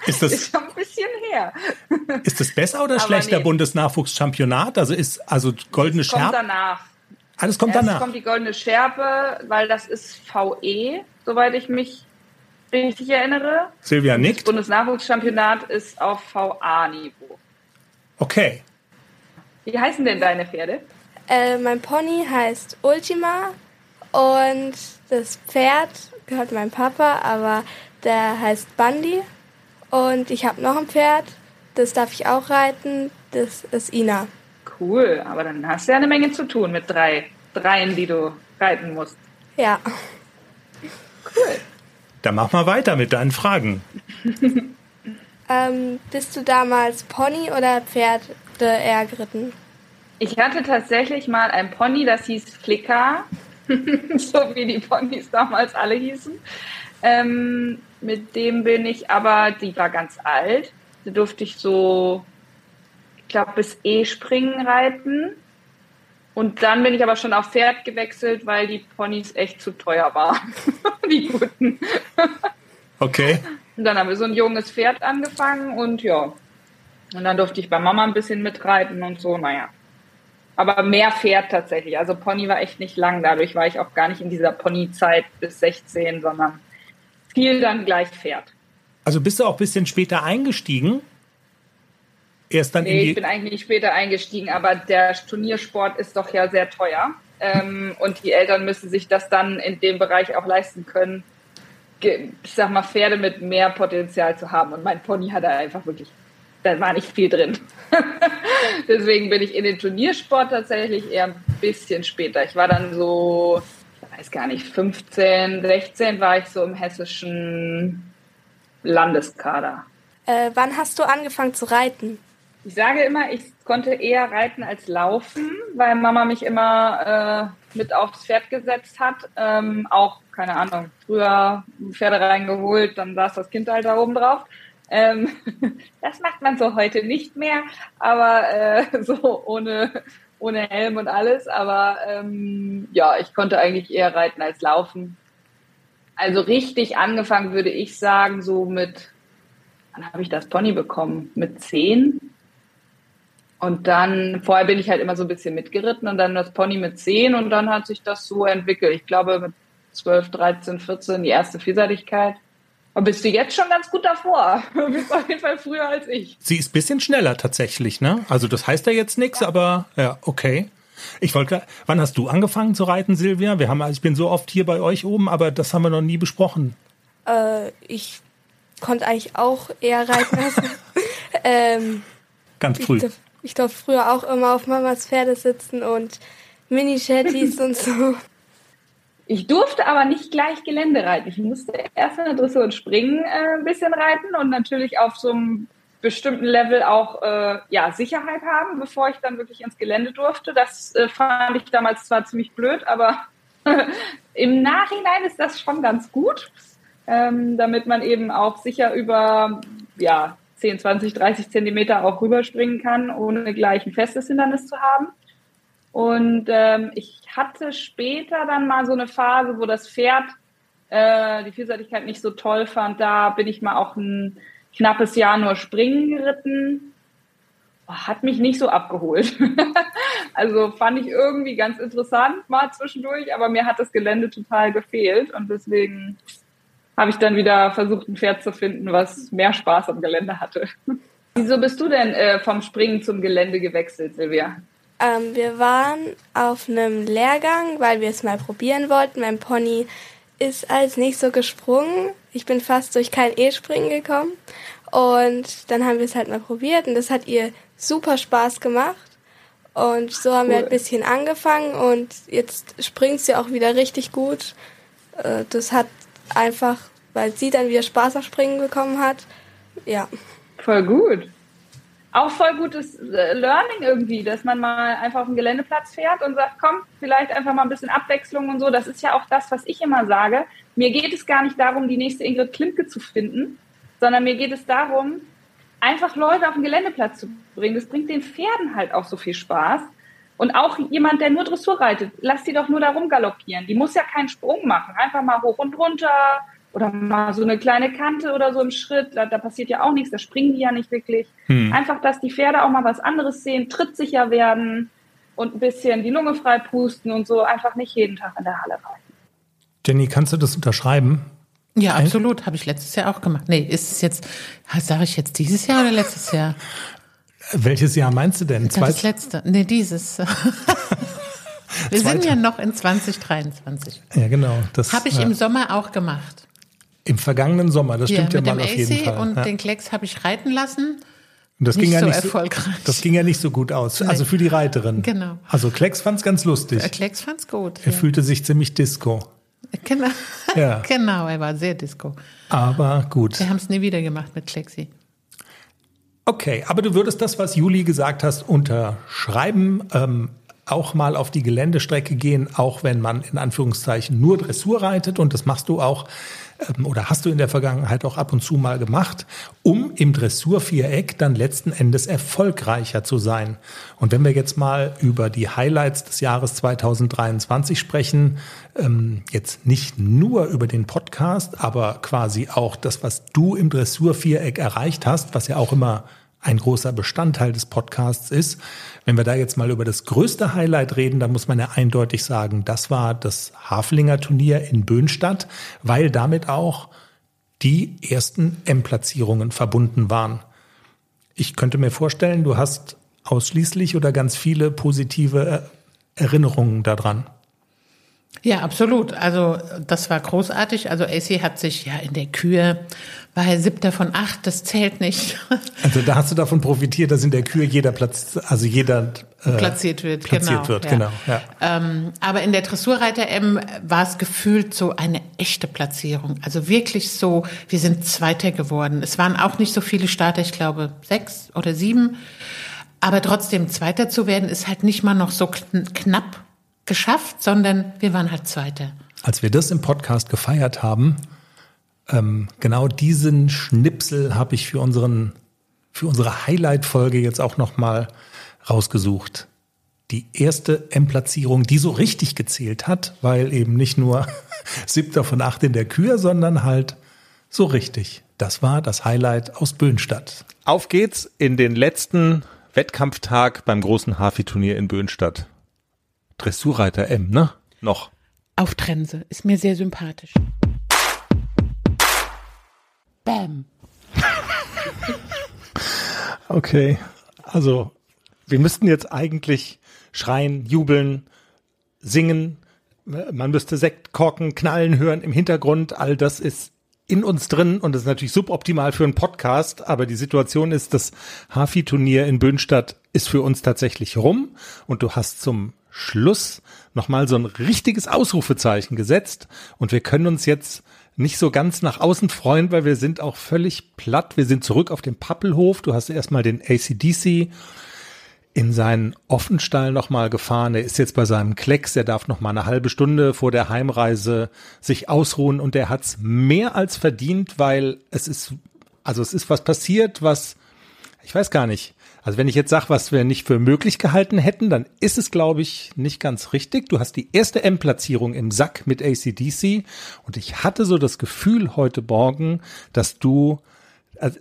ist das ist schon ein bisschen her. Ist das besser oder aber schlechter nee. Bundesnachwuchschampionnat? Also ist also Goldene Schärpe. Kommt danach. Alles kommt Erst danach. Kommt die Goldene Schärpe, weil das ist V E, soweit ich mich richtig erinnere. Silvia nickt. Das Bundesnachwuchschampionat ist auf V A-Niveau. Okay. Wie heißen denn deine Pferde? Äh, mein Pony heißt Ultima und das Pferd gehört meinem Papa, aber der heißt Bandi. Und ich habe noch ein Pferd, das darf ich auch reiten, das ist Ina. Cool, aber dann hast du ja eine Menge zu tun mit drei Dreien, die du reiten musst. Ja. Cool. Dann mach mal weiter mit deinen Fragen. ähm, bist du damals Pony oder Pferd eher geritten? Ich hatte tatsächlich mal ein Pony, das hieß Flicker, so wie die Ponys damals alle hießen. Ähm, mit dem bin ich aber, die war ganz alt, da durfte ich so, ich glaube, bis E-Springen reiten. Und dann bin ich aber schon auf Pferd gewechselt, weil die Ponys echt zu teuer waren, die guten. Okay. Und dann haben wir so ein junges Pferd angefangen und ja, und dann durfte ich bei Mama ein bisschen mitreiten und so, naja. Aber mehr Pferd tatsächlich. Also Pony war echt nicht lang. Dadurch war ich auch gar nicht in dieser Ponyzeit bis sechzehn, sondern viel dann gleich Pferd. Also bist du auch ein bisschen später eingestiegen? Erst dann nee, in die ich bin eigentlich nicht später eingestiegen, aber der Turniersport ist doch ja sehr teuer. Ähm, und die Eltern müssen sich das dann in dem Bereich auch leisten können, ich sag mal, Pferde mit mehr Potenzial zu haben. Und mein Pony hat er einfach wirklich... Da war nicht viel drin. Deswegen bin ich in den Turniersport tatsächlich eher ein bisschen später. Ich war dann so, ich weiß gar nicht, fünfzehn, sechzehn war ich so im hessischen Landeskader. Äh, wann hast du angefangen zu reiten? Ich sage immer, ich konnte eher reiten als laufen, weil Mama mich immer äh, mit aufs Pferd gesetzt hat. Ähm, auch, keine Ahnung, früher Pferde reingeholt, dann saß das Kind halt da oben drauf. Ähm, das macht man so heute nicht mehr, aber äh, so ohne, ohne Helm und alles. Aber ähm, ja, ich konnte eigentlich eher reiten als laufen. Also richtig angefangen würde ich sagen, so mit, wann habe ich das Pony bekommen? Mit zehn. Und dann, vorher bin ich halt immer so ein bisschen mitgeritten und dann das Pony mit zehn und dann hat sich das so entwickelt. Ich glaube mit zwölf, dreizehn, vierzehn die erste Vielseitigkeit. Und bist du jetzt schon ganz gut davor? Du bist auf jeden Fall früher als ich. Sie ist ein bisschen schneller tatsächlich, ne? Also das heißt ja jetzt nichts, ja. Aber ja, okay. Ich wollte, wann hast du angefangen zu reiten, Silvia? Wir haben, ich bin so oft hier bei euch oben, aber das haben wir noch nie besprochen. Äh, ich konnte eigentlich auch eher reiten. ähm, ganz früh. Ich durfte, ich durfte früher auch immer auf Mamas Pferde sitzen und Mini-Shetties und so. Ich durfte aber nicht gleich Gelände reiten. Ich musste erst in der Dressur und Springen äh, ein bisschen reiten und natürlich auf so einem bestimmten Level auch äh, ja, Sicherheit haben, bevor ich dann wirklich ins Gelände durfte. Das äh, fand ich damals zwar ziemlich blöd, aber im Nachhinein ist das schon ganz gut, ähm, damit man eben auch sicher über ja, zehn, zwanzig, dreißig Zentimeter auch rüberspringen kann, ohne gleich ein festes Hindernis zu haben. Und ähm, ich hatte später dann mal so eine Phase, wo das Pferd äh, die Vielseitigkeit nicht so toll fand. Da bin ich mal auch ein knappes Jahr nur springen geritten. Hat mich nicht so abgeholt. Also fand ich irgendwie ganz interessant mal zwischendurch, aber mir hat das Gelände total gefehlt. Und deswegen habe ich dann wieder versucht, ein Pferd zu finden, was mehr Spaß am Gelände hatte. Wieso bist du denn äh, vom Springen zum Gelände gewechselt, Silvia? Ähm, wir waren auf einem Lehrgang, weil wir es mal probieren wollten. Mein Pony ist als nicht so gesprungen. Ich bin fast durch kein E-Springen gekommen. Und dann haben wir es halt mal probiert und das hat ihr super Spaß gemacht. Und so haben cool. wir halt ein bisschen angefangen und jetzt springt sie auch wieder richtig gut. Das hat einfach, weil sie dann wieder Spaß am Springen bekommen hat, ja. Voll gut. Auch voll gutes Learning irgendwie, dass man mal einfach auf den Geländeplatz fährt und sagt, komm, vielleicht einfach mal ein bisschen Abwechslung und so. Das ist ja auch das, was ich immer sage. Mir geht es gar nicht darum, die nächste Ingrid Klimke zu finden, sondern mir geht es darum, einfach Leute auf den Geländeplatz zu bringen. Das bringt den Pferden halt auch so viel Spaß. Und auch jemand, der nur Dressur reitet, lass die doch nur da rumgaloppieren. Die muss ja keinen Sprung machen. Einfach mal hoch und runter oder mal so eine kleine Kante oder so im Schritt. Da, da passiert ja auch nichts, da springen die ja nicht wirklich. Hm. Einfach, dass die Pferde auch mal was anderes sehen, trittsicher werden und ein bisschen die Lunge frei pusten und so. Einfach nicht jeden Tag in der Halle reiten. Jenny, kannst du das unterschreiben? Ja, absolut. Habe ich letztes Jahr auch gemacht. Nee, ist es jetzt, sage ich jetzt dieses Jahr oder letztes Jahr? Welches Jahr meinst du denn? Das, das letzte. Nee, dieses. Wir sind ja noch in zwanzig dreiundzwanzig. Ja, genau. Das habe ich ja im Sommer auch gemacht. Im vergangenen Sommer, das stimmt ja, ja mal auf jeden Fall. Mit dem A C und ja. den Klecks habe ich reiten lassen. Und das nicht ging ja so nicht so erfolgreich. Das ging ja nicht so gut aus. Nee. Also für die Reiterin. Genau. Also Klecks fand's ganz lustig. Klecks fand's gut. Er ja. fühlte sich ziemlich Disco. Genau. Ja. Genau, er war sehr Disco. Aber gut. Wir haben es nie wieder gemacht mit Klexi. Okay, aber du würdest das, was Juli gesagt hast, unterschreiben, ähm, auch mal auf die Geländestrecke gehen, auch wenn man in Anführungszeichen nur Dressur reitet. Und das machst du auch, ähm, oder hast du in der Vergangenheit auch ab und zu mal gemacht, um im Dressurviereck dann letzten Endes erfolgreicher zu sein. Und wenn wir jetzt mal über die Highlights des Jahres zwanzig dreiundzwanzig sprechen, ähm, jetzt nicht nur über den Podcast, aber quasi auch das, was du im Dressurviereck erreicht hast, was ja auch immer ein großer Bestandteil des Podcasts ist. Wenn wir da jetzt mal über das größte Highlight reden, dann muss man ja eindeutig sagen, das war das Haflinger-Turnier in Bönnstadt, weil damit auch die ersten M-Platzierungen verbunden waren. Ich könnte mir vorstellen, du hast ausschließlich oder ganz viele positive Erinnerungen daran. Ja, absolut. Also das war großartig. Also A C hat sich ja in der Kür, war er siebter von acht, das zählt nicht. Also da hast du davon profitiert, dass in der Kür jeder Platz, also jeder äh, platziert wird. Platziert genau, wird, ja. genau. Ja. Ähm, aber in der Dressurreiter-M war es gefühlt so eine echte Platzierung. Also wirklich so, wir sind Zweiter geworden. Es waren auch nicht so viele Starter, ich glaube sechs oder sieben. Aber trotzdem Zweiter zu werden, ist halt nicht mal noch so kn- knapp geschafft, sondern wir waren halt Zweite. Als wir das im Podcast gefeiert haben, ähm, genau diesen Schnipsel habe ich für unseren, für unsere Highlight-Folge jetzt auch nochmal rausgesucht. Die erste M-Platzierung, die so richtig gezählt hat, weil eben nicht nur siebter von acht in der Kür, sondern halt so richtig. Das war das Highlight aus Böhnstadt. Auf geht's in den letzten Wettkampftag beim großen Hafi-Turnier in Böhnstadt. Dressurreiter M, ne? Noch. Auf Trense. Ist mir sehr sympathisch. Bam. Okay. Also, wir müssten jetzt eigentlich schreien, jubeln, singen. Man müsste Sektkorken knallen hören im Hintergrund. All das ist in uns drin und das ist natürlich suboptimal für einen Podcast, aber die Situation ist, das Hafi-Turnier in Böhnstadt ist für uns tatsächlich rum und du hast zum Schluss nochmal so ein richtiges Ausrufezeichen gesetzt und wir können uns jetzt nicht so ganz nach außen freuen, weil wir sind auch völlig platt. Wir sind zurück auf dem Pappelhof. Du hast erstmal den A C D C in seinen Offenstall nochmal gefahren. Er ist jetzt bei seinem Klecks. Er darf nochmal eine halbe Stunde vor der Heimreise sich ausruhen und er hat's mehr als verdient, weil es ist Also es ist was passiert, was, ich weiß gar nicht. Also wenn ich jetzt sage, was wir nicht für möglich gehalten hätten, dann ist es, glaube ich, nicht ganz richtig. Du hast die erste M-Platzierung im Sack mit A C D C und ich hatte so das Gefühl heute Morgen, dass du,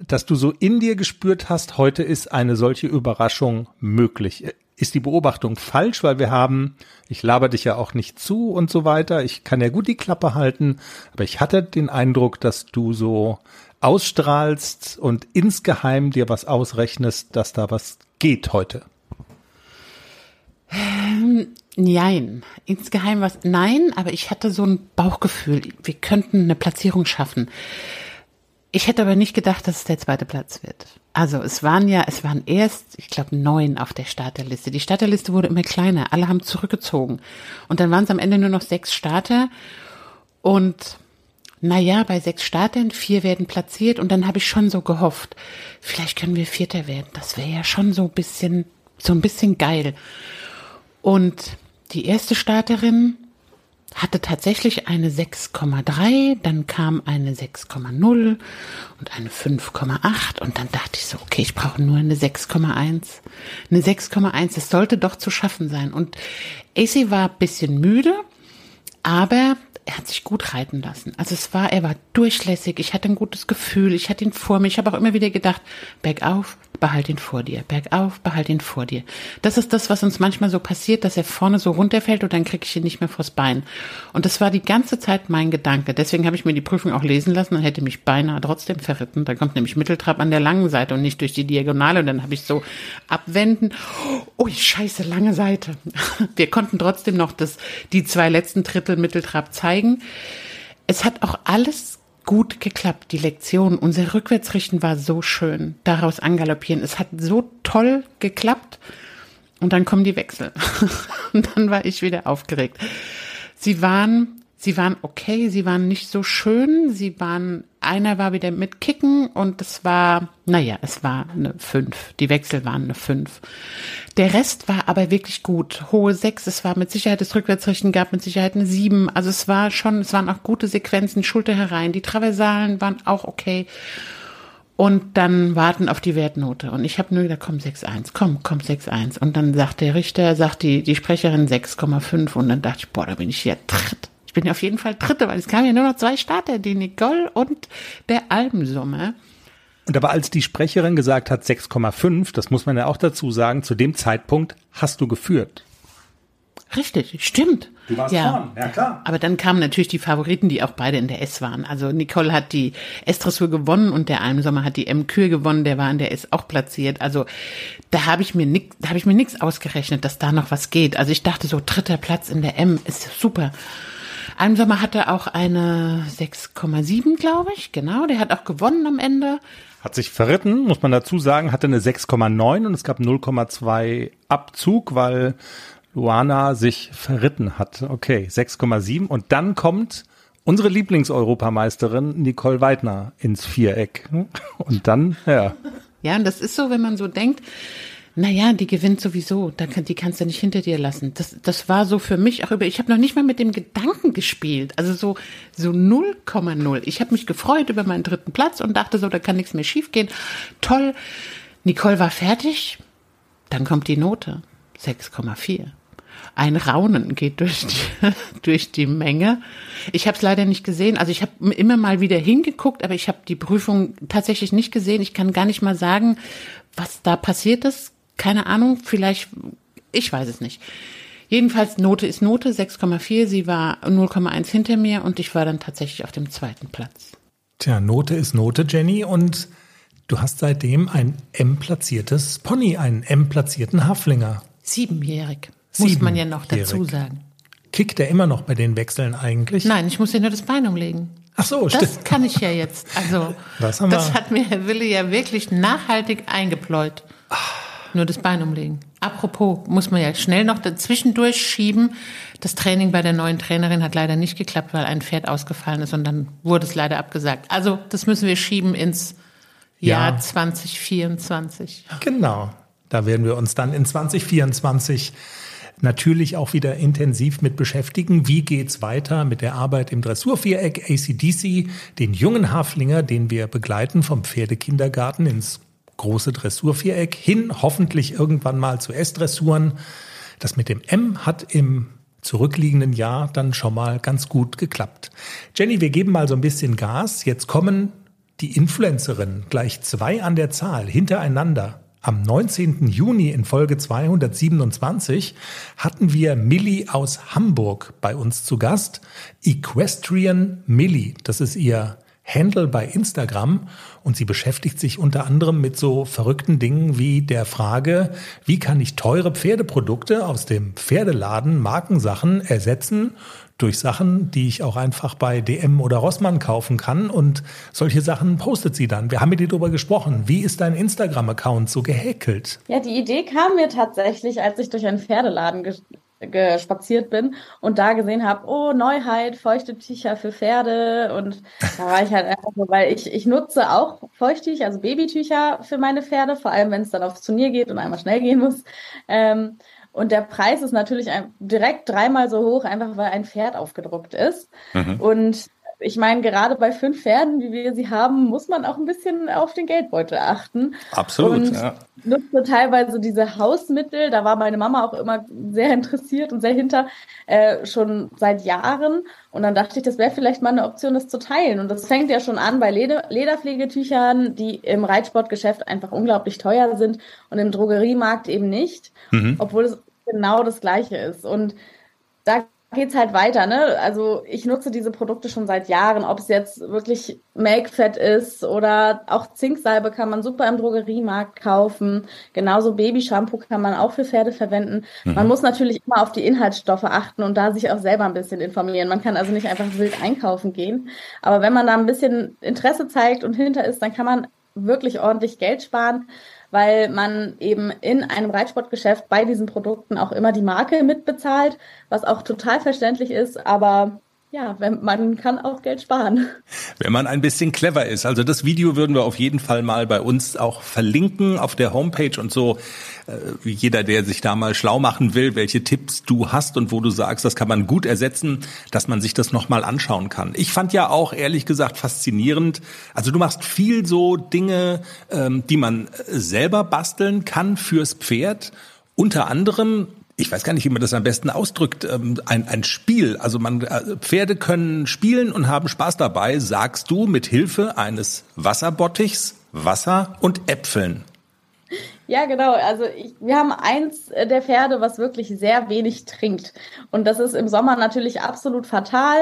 dass du so in dir gespürt hast, heute ist eine solche Überraschung möglich. Ist die Beobachtung falsch, weil wir haben, ich laber dich ja auch nicht zu und so weiter, ich kann ja gut die Klappe halten, aber ich hatte den Eindruck, dass du so ausstrahlst und insgeheim dir was ausrechnest, dass da was geht heute? Ähm, nein, insgeheim was, nein, aber ich hatte so ein Bauchgefühl, wir könnten eine Platzierung schaffen. Ich hätte aber nicht gedacht, dass es der zweite Platz wird. Also es waren ja, es waren erst, ich glaube, neun auf der Starterliste. Die Starterliste wurde immer kleiner, alle haben zurückgezogen. Und dann waren es am Ende nur noch sechs Starter und naja, bei sechs Startern, vier werden platziert und dann habe ich schon so gehofft, vielleicht können wir Vierter werden. Das wäre ja schon so ein bisschen, so ein bisschen geil. Und die erste Starterin hatte tatsächlich eine sechs Komma drei, dann kam eine sechs Komma null und eine fünf Komma acht und dann dachte ich so, okay, ich brauche nur eine sechs Komma eins. Eine sechs Komma eins, das sollte doch zu schaffen sein. Und A C war ein bisschen müde, aber er hat sich gut reiten lassen. Also es war, er war durchlässig, ich hatte ein gutes Gefühl, ich hatte ihn vor mir. Ich habe auch immer wieder gedacht, bergauf, behalt ihn vor dir, bergauf, behalt ihn vor dir. Das ist das, was uns manchmal so passiert, dass er vorne so runterfällt und dann kriege ich ihn nicht mehr vors Bein. Und das war die ganze Zeit mein Gedanke. Deswegen habe ich mir die Prüfung auch lesen lassen und hätte mich beinahe trotzdem verritten. Da kommt nämlich Mitteltrab an der langen Seite und nicht durch die Diagonale. Und dann habe ich so abwenden. Ui, scheiße, lange Seite. Wir konnten trotzdem noch das, die zwei letzten Drittel Mitteltrab zeigen. Es hat auch alles gut geklappt, die Lektion. Unser Rückwärtsrichten war so schön, daraus angaloppieren. Es hat so toll geklappt und dann kommen die Wechsel. Und dann war ich wieder aufgeregt. Sie waren, sie waren okay, sie waren nicht so schön. Sie waren, einer war wieder mit Kicken und es war, naja, es war eine fünf. Die Wechsel waren eine fünf. Der Rest war aber wirklich gut. Hohe sechs, es war mit Sicherheit, das Rückwärtsrichten gab mit Sicherheit eine sieben. Also es war schon, es waren auch gute Sequenzen, Schulter herein. Die Traversalen waren auch okay. Und dann warten auf die Wertnote. Und ich habe nur gedacht, komm sechs Komma eins, komm, komm sechs Komma eins. Und dann sagt der Richter, sagt die, die Sprecherin sechs Komma fünf. Und dann dachte ich, boah, da bin ich ja dritt. Ich bin auf jeden Fall Dritte, weil es kamen ja nur noch zwei Starter, die Nicole und der Almsumme. Und aber als die Sprecherin gesagt hat sechs Komma fünf, das muss man ja auch dazu sagen, zu dem Zeitpunkt hast du geführt. Richtig, stimmt. Du warst ja vorn, ja klar. Aber dann kamen natürlich die Favoriten, die auch beide in der S waren. Also Nicole hat die S-Dressur gewonnen und der Almsommer hat die M-Kür gewonnen, der war in der S auch platziert. Also da habe ich mir nix, da habe ich mir nichts ausgerechnet, dass da noch was geht. Also ich dachte so, dritter Platz in der M ist super. Almsommer hatte auch eine sechs Komma sieben, glaube ich, genau, der hat auch gewonnen am Ende. Hat sich verritten, muss man dazu sagen, hatte eine sechs Komma neun und es gab null Komma zwei Abzug, weil Luana sich verritten hat. Okay, sechs Komma sieben und dann kommt unsere Lieblingseuropameisterin Nicole Weidner ins Viereck und dann, ja. Ja, und das ist so, wenn man so denkt, naja, die gewinnt sowieso, da kann, die kannst du nicht hinter dir lassen. Das, das war so für mich auch über, ich habe noch nicht mal mit dem Gedanken gespielt, also so so null Komma null. Ich habe mich gefreut über meinen dritten Platz und dachte so, da kann nichts mehr schief gehen. Toll, Nicole war fertig, dann kommt die Note, sechs Komma vier. Ein Raunen geht durch die, durch die Menge. Ich habe es leider nicht gesehen. Also ich habe immer mal wieder hingeguckt, aber ich habe die Prüfung tatsächlich nicht gesehen. Ich kann gar nicht mal sagen, was da passiert ist. Keine Ahnung, vielleicht, ich weiß es nicht. Jedenfalls, Note ist Note, sechs Komma vier, sie war null Komma eins hinter mir und ich war dann tatsächlich auf dem zweiten Platz. Tja, Note ist Note, Jenny, und du hast seitdem ein M-platziertes Pony, einen M-platzierten Haflinger. Siebenjährig, muss man ja noch dazu sagen. Kickt er immer noch bei den Wechseln eigentlich? Nein, ich muss ja nur das Bein umlegen. Ach so, stimmt. Das kann ich ja jetzt, also das, das hat mir Herr Wille ja wirklich nachhaltig eingepläut. Ach. Nur das Bein umlegen. Apropos, muss man ja schnell noch dazwischendurch schieben. Das Training bei der neuen Trainerin hat leider nicht geklappt, weil ein Pferd ausgefallen ist und dann wurde es leider abgesagt. Also das müssen wir schieben ins Jahr ja. zwanzig vierundzwanzig. Genau, da werden wir uns dann in zwanzig vierundzwanzig natürlich auch wieder intensiv mit beschäftigen. Wie geht's weiter mit der Arbeit im Dressurviereck A C D C, den jungen Haflinger, den wir begleiten vom Pferdekindergarten ins große Dressurviereck hin, hoffentlich irgendwann mal zu S-Dressuren. Das mit dem M hat im zurückliegenden Jahr dann schon mal ganz gut geklappt. Jenny, wir geben mal so ein bisschen Gas. Jetzt kommen die Influencerinnen, gleich zwei an der Zahl, hintereinander. Am neunzehnten Juni in Folge zweihundertsiebenundzwanzig hatten wir Milli aus Hamburg bei uns zu Gast. Equestrian Milli, das ist ihr Handle bei Instagram, und sie beschäftigt sich unter anderem mit so verrückten Dingen wie der Frage, wie kann ich teure Pferdeprodukte aus dem Pferdeladen, Markensachen, ersetzen durch Sachen, die ich auch einfach bei D M oder Rossmann kaufen kann, und solche Sachen postet sie dann. Wir haben mit dir darüber gesprochen. Wie ist dein Instagram-Account so gehäkelt? Ja, die Idee kam mir tatsächlich, als ich durch einen Pferdeladen ge- gespaziert bin und da gesehen habe, oh, Neuheit, feuchte Tücher für Pferde, und da war ich halt einfach so, weil ich, ich nutze auch Feuchttücher, also Babytücher für meine Pferde, vor allem wenn es dann aufs Turnier geht und einmal schnell gehen muss. Ähm, und der Preis ist natürlich direkt dreimal so hoch, einfach weil ein Pferd aufgedruckt ist. Mhm. Und ich meine, gerade bei fünf Pferden, wie wir sie haben, muss man auch ein bisschen auf den Geldbeutel achten. Absolut, und ja. Nutze teilweise diese Hausmittel, da war meine Mama auch immer sehr interessiert und sehr hinter, äh, schon seit Jahren. Und dann dachte ich, das wäre vielleicht mal eine Option, das zu teilen. Und das fängt ja schon an bei Leder- Lederpflegetüchern, die im Reitsportgeschäft einfach unglaublich teuer sind und im Drogeriemarkt eben nicht, mhm. obwohl es genau das Gleiche ist. Und da geht's halt weiter, ne? Also ich nutze diese Produkte schon seit Jahren, ob es jetzt wirklich Melkfett ist oder auch Zinksalbe kann man super im Drogeriemarkt kaufen. Genauso Babyshampoo kann man auch für Pferde verwenden. Mhm. Man muss natürlich immer auf die Inhaltsstoffe achten und da sich auch selber ein bisschen informieren. Man kann also nicht einfach wild einkaufen gehen. Aber wenn man da ein bisschen Interesse zeigt und hinter ist, dann kann man wirklich ordentlich Geld sparen, weil man eben in einem Reitsportgeschäft bei diesen Produkten auch immer die Marke mitbezahlt, was auch total verständlich ist, aber ja, wenn, man kann auch Geld sparen. Wenn man ein bisschen clever ist. Also das Video würden wir auf jeden Fall mal bei uns auch verlinken auf der Homepage und so. Äh, jeder, der sich da mal schlau machen will, welche Tipps du hast und wo du sagst, das kann man gut ersetzen, dass man sich das nochmal anschauen kann. Ich fand ja auch ehrlich gesagt faszinierend, also du machst viel so Dinge, ähm, die man selber basteln kann fürs Pferd. Unter anderem, ich weiß gar nicht, wie man das am besten ausdrückt, ein, ein Spiel. Also man, Pferde können spielen und haben Spaß dabei, sagst du, mit Hilfe eines Wasserbottichs, Wasser und Äpfeln. Ja, genau. Also ich, wir haben eins der Pferde, was wirklich sehr wenig trinkt. Und das ist im Sommer natürlich absolut fatal.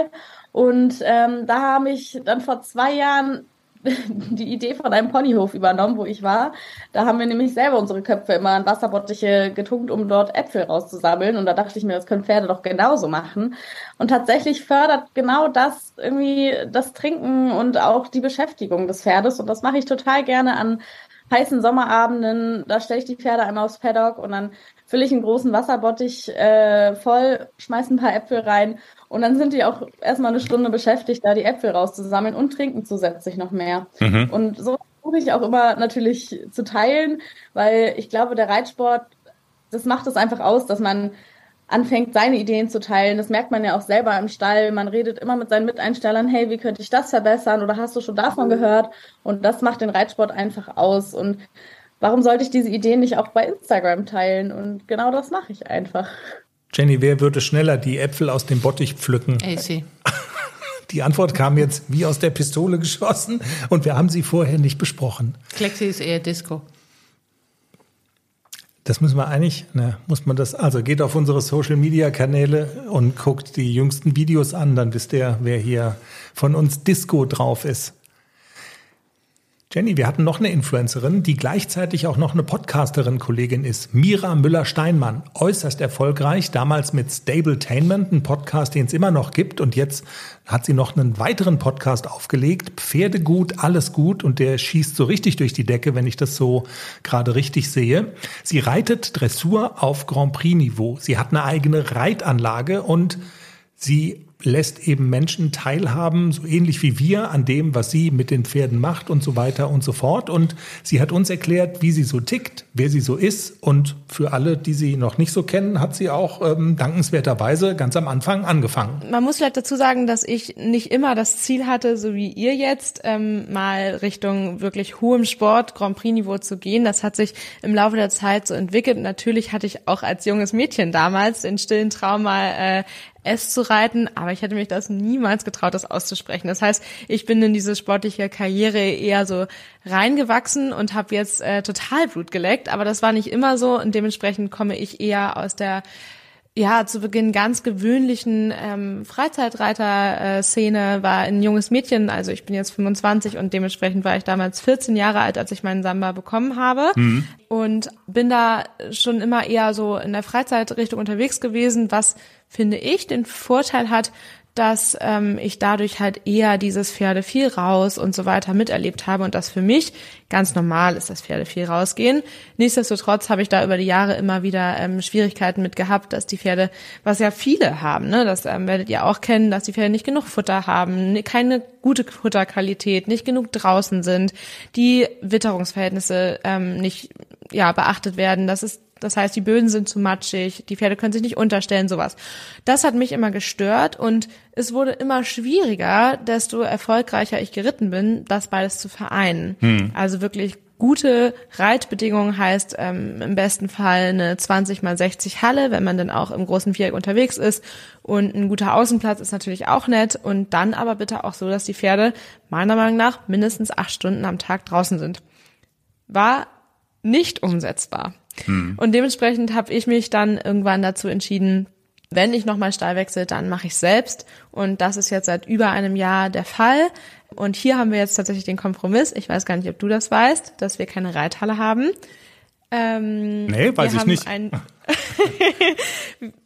Und ähm, da habe ich dann vor zwei Jahren die Idee von einem Ponyhof übernommen, wo ich war. Da haben wir nämlich selber unsere Köpfe immer in Wasserbottiche getunkt, um dort Äpfel rauszusammeln. Und da dachte ich mir, das können Pferde doch genauso machen. Und tatsächlich fördert genau das irgendwie das Trinken und auch die Beschäftigung des Pferdes. Und das mache ich total gerne an heißen Sommerabenden. Da stelle ich die Pferde einmal aufs Paddock und dann fülle ich einen großen Wasserbottich äh, voll, schmeiße ein paar Äpfel rein und dann sind die auch erstmal eine Stunde beschäftigt, da die Äpfel rauszusammeln und trinken zusätzlich noch mehr. Mhm. Und so versuche ich auch immer natürlich zu teilen, weil ich glaube, der Reitsport, das macht es einfach aus, dass man anfängt, seine Ideen zu teilen. Das merkt man ja auch selber im Stall. Man redet immer mit seinen Miteinstellern, hey, wie könnte ich das verbessern oder hast du schon davon gehört? Und das macht den Reitsport einfach aus. Und warum sollte ich diese Ideen nicht auch bei Instagram teilen? Und genau das mache ich einfach. Jenny, wer würde schneller die Äpfel aus dem Bottich pflücken? A C. Die Antwort kam jetzt wie aus der Pistole geschossen und wir haben sie vorher nicht besprochen. Klexi ist eher Disco. Das müssen wir eigentlich, ne, muss man das, also geht auf unsere Social-Media-Kanäle und guckt die jüngsten Videos an, dann wisst ihr, wer hier von uns Disco drauf ist. Jenny, wir hatten noch eine Influencerin, die gleichzeitig auch noch eine Podcasterin-Kollegin ist. Mira Müller-Steinmann, äußerst erfolgreich, damals mit Stabletainment, ein Podcast, den es immer noch gibt. Und jetzt hat sie noch einen weiteren Podcast aufgelegt, Pferde gut, alles gut. Und der schießt so richtig durch die Decke, wenn ich das so gerade richtig sehe. Sie reitet Dressur auf Grand Prix-Niveau. Sie hat eine eigene Reitanlage und sie lässt eben Menschen teilhaben, so ähnlich wie wir, an dem, was sie mit den Pferden macht und so weiter und so fort. Und sie hat uns erklärt, wie sie so tickt, wer sie so ist. Und für alle, die sie noch nicht so kennen, hat sie auch ähm, dankenswerterweise ganz am Anfang angefangen. Man muss vielleicht dazu sagen, dass ich nicht immer das Ziel hatte, so wie ihr jetzt, ähm, mal Richtung wirklich hohem Sport, Grand Prix-Niveau zu gehen. Das hat sich im Laufe der Zeit so entwickelt. Natürlich hatte ich auch als junges Mädchen damals den stillen Traum, mal äh, es zu reiten, aber ich hätte mich das niemals getraut, das auszusprechen. Das heißt, ich bin in diese sportliche Karriere eher so reingewachsen und habe jetzt äh, total Blut geleckt, aber das war nicht immer so und dementsprechend komme ich eher aus der, ja, zu Beginn ganz gewöhnlichen ähm, Freizeitreiter-Szene, war ein junges Mädchen, also ich bin jetzt fünfundzwanzig und dementsprechend war ich damals vierzehn Jahre alt, als ich meinen Samba bekommen habe. Mhm. Und bin da schon immer eher so in der Freizeitrichtung unterwegs gewesen, was, finde ich, den Vorteil hat, dass ähm, ich dadurch halt eher dieses Pferde viel raus und so weiter miterlebt habe und das für mich ganz normal ist, dass Pferde viel rausgehen. Nichtsdestotrotz habe ich da über die Jahre immer wieder ähm, Schwierigkeiten mit gehabt, dass die Pferde, was ja viele haben, ne, das ähm, werdet ihr auch kennen, dass die Pferde nicht genug Futter haben, keine gute Futterqualität, nicht genug draußen sind, die Witterungsverhältnisse ähm, nicht ja beachtet werden, das ist Das heißt, die Böden sind zu matschig, die Pferde können sich nicht unterstellen, sowas. Das hat mich immer gestört und es wurde immer schwieriger, desto erfolgreicher ich geritten bin, das beides zu vereinen. Hm. Also wirklich gute Reitbedingungen heißt ähm, im besten Fall eine zwanzig mal sechzig Halle, wenn man dann auch im großen Viereck unterwegs ist. Und ein guter Außenplatz ist natürlich auch nett. Und dann aber bitte auch so, dass die Pferde meiner Meinung nach mindestens acht Stunden am Tag draußen sind. War nicht umsetzbar. Und dementsprechend habe ich mich dann irgendwann dazu entschieden, wenn ich nochmal Stall wechsle, dann mache ich selbst. Und das ist jetzt seit über einem Jahr der Fall. Und hier haben wir jetzt tatsächlich den Kompromiss, ich weiß gar nicht, ob du das weißt, dass wir keine Reithalle haben. Ähm, nee, weiß ich nicht. Ein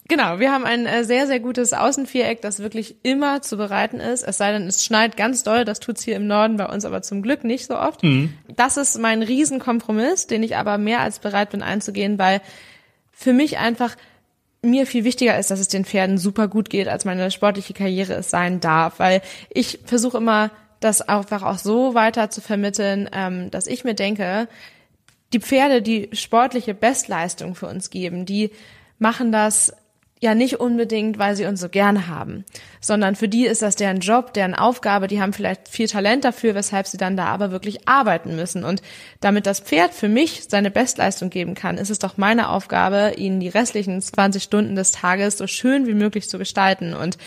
genau, wir haben ein sehr, sehr gutes Außenviereck, das wirklich immer zu bereiten ist. Es sei denn, es schneit ganz doll, das tut's hier im Norden bei uns aber zum Glück nicht so oft. Mhm. Das ist mein Riesenkompromiss, den ich aber mehr als bereit bin einzugehen, weil für mich einfach mir viel wichtiger ist, dass es den Pferden super gut geht, als meine sportliche Karriere es sein darf. Weil ich versuche immer, das einfach auch so weiter zu vermitteln, dass ich mir denke, die Pferde, die sportliche Bestleistung für uns geben, die machen das ja nicht unbedingt, weil sie uns so gerne haben, sondern für die ist das deren Job, deren Aufgabe, die haben vielleicht viel Talent dafür, weshalb sie dann da aber wirklich arbeiten müssen. Und damit das Pferd für mich seine Bestleistung geben kann, ist es doch meine Aufgabe, ihnen die restlichen zwanzig Stunden des Tages so schön wie möglich zu gestalten. Und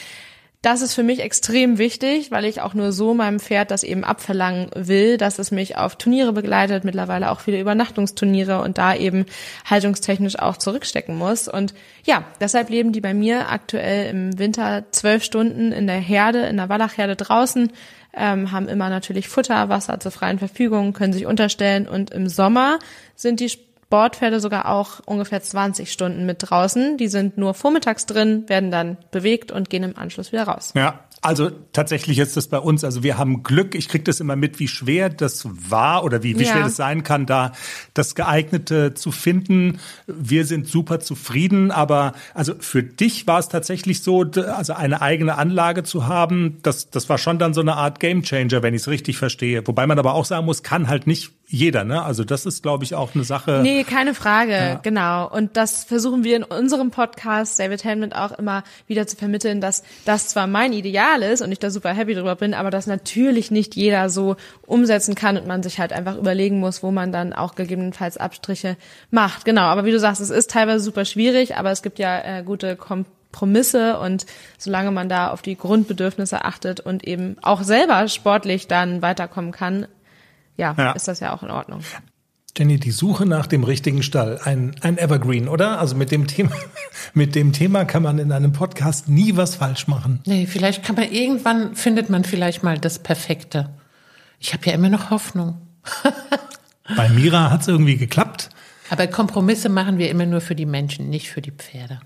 das ist für mich extrem wichtig, weil ich auch nur so meinem Pferd das eben abverlangen will, dass es mich auf Turniere begleitet, mittlerweile auch viele Übernachtungsturniere und da eben haltungstechnisch auch zurückstecken muss. Und ja, deshalb leben die bei mir aktuell im Winter zwölf Stunden in der Herde, in der Wallachherde draußen, ähm, haben immer natürlich Futter, Wasser zur freien Verfügung, können sich unterstellen und im Sommer sind die Sportpferde sogar auch ungefähr zwanzig Stunden mit draußen. Die sind nur vormittags drin, werden dann bewegt und gehen im Anschluss wieder raus. Ja, also tatsächlich ist das bei uns, also wir haben Glück, ich kriege das immer mit, wie schwer das war oder wie, wie ja. schwer das sein kann, da das Geeignete zu finden. Wir sind super zufrieden, aber also für dich war es tatsächlich so, also eine eigene Anlage zu haben, das, das war schon dann so eine Art Gamechanger, wenn ich es richtig verstehe. Wobei man aber auch sagen muss, kann halt nicht jeder, ne? Also das ist, glaube ich, auch eine Sache. Nee, keine Frage, ja. Genau. Und das versuchen wir in unserem Podcast, Stabletainment, auch immer wieder zu vermitteln, dass das zwar mein Ideal ist und ich da super happy drüber bin, aber dass natürlich nicht jeder so umsetzen kann und man sich halt einfach überlegen muss, wo man dann auch gegebenenfalls Abstriche macht. Genau, aber wie du sagst, es ist teilweise super schwierig, aber es gibt ja äh, gute Kom- Promisse und solange man da auf die Grundbedürfnisse achtet und eben auch selber sportlich dann weiterkommen kann, ja, ja, ist das ja auch in Ordnung. Jenny, die Suche nach dem richtigen Stall, ein, ein Evergreen, oder? Also mit dem Thema, mit dem Thema kann man in einem Podcast nie was falsch machen. Nee, vielleicht kann man irgendwann, findet man vielleicht mal das Perfekte. Ich habe ja immer noch Hoffnung. Bei Mira hat es irgendwie geklappt. Aber Kompromisse machen wir immer nur für die Menschen, nicht für die Pferde.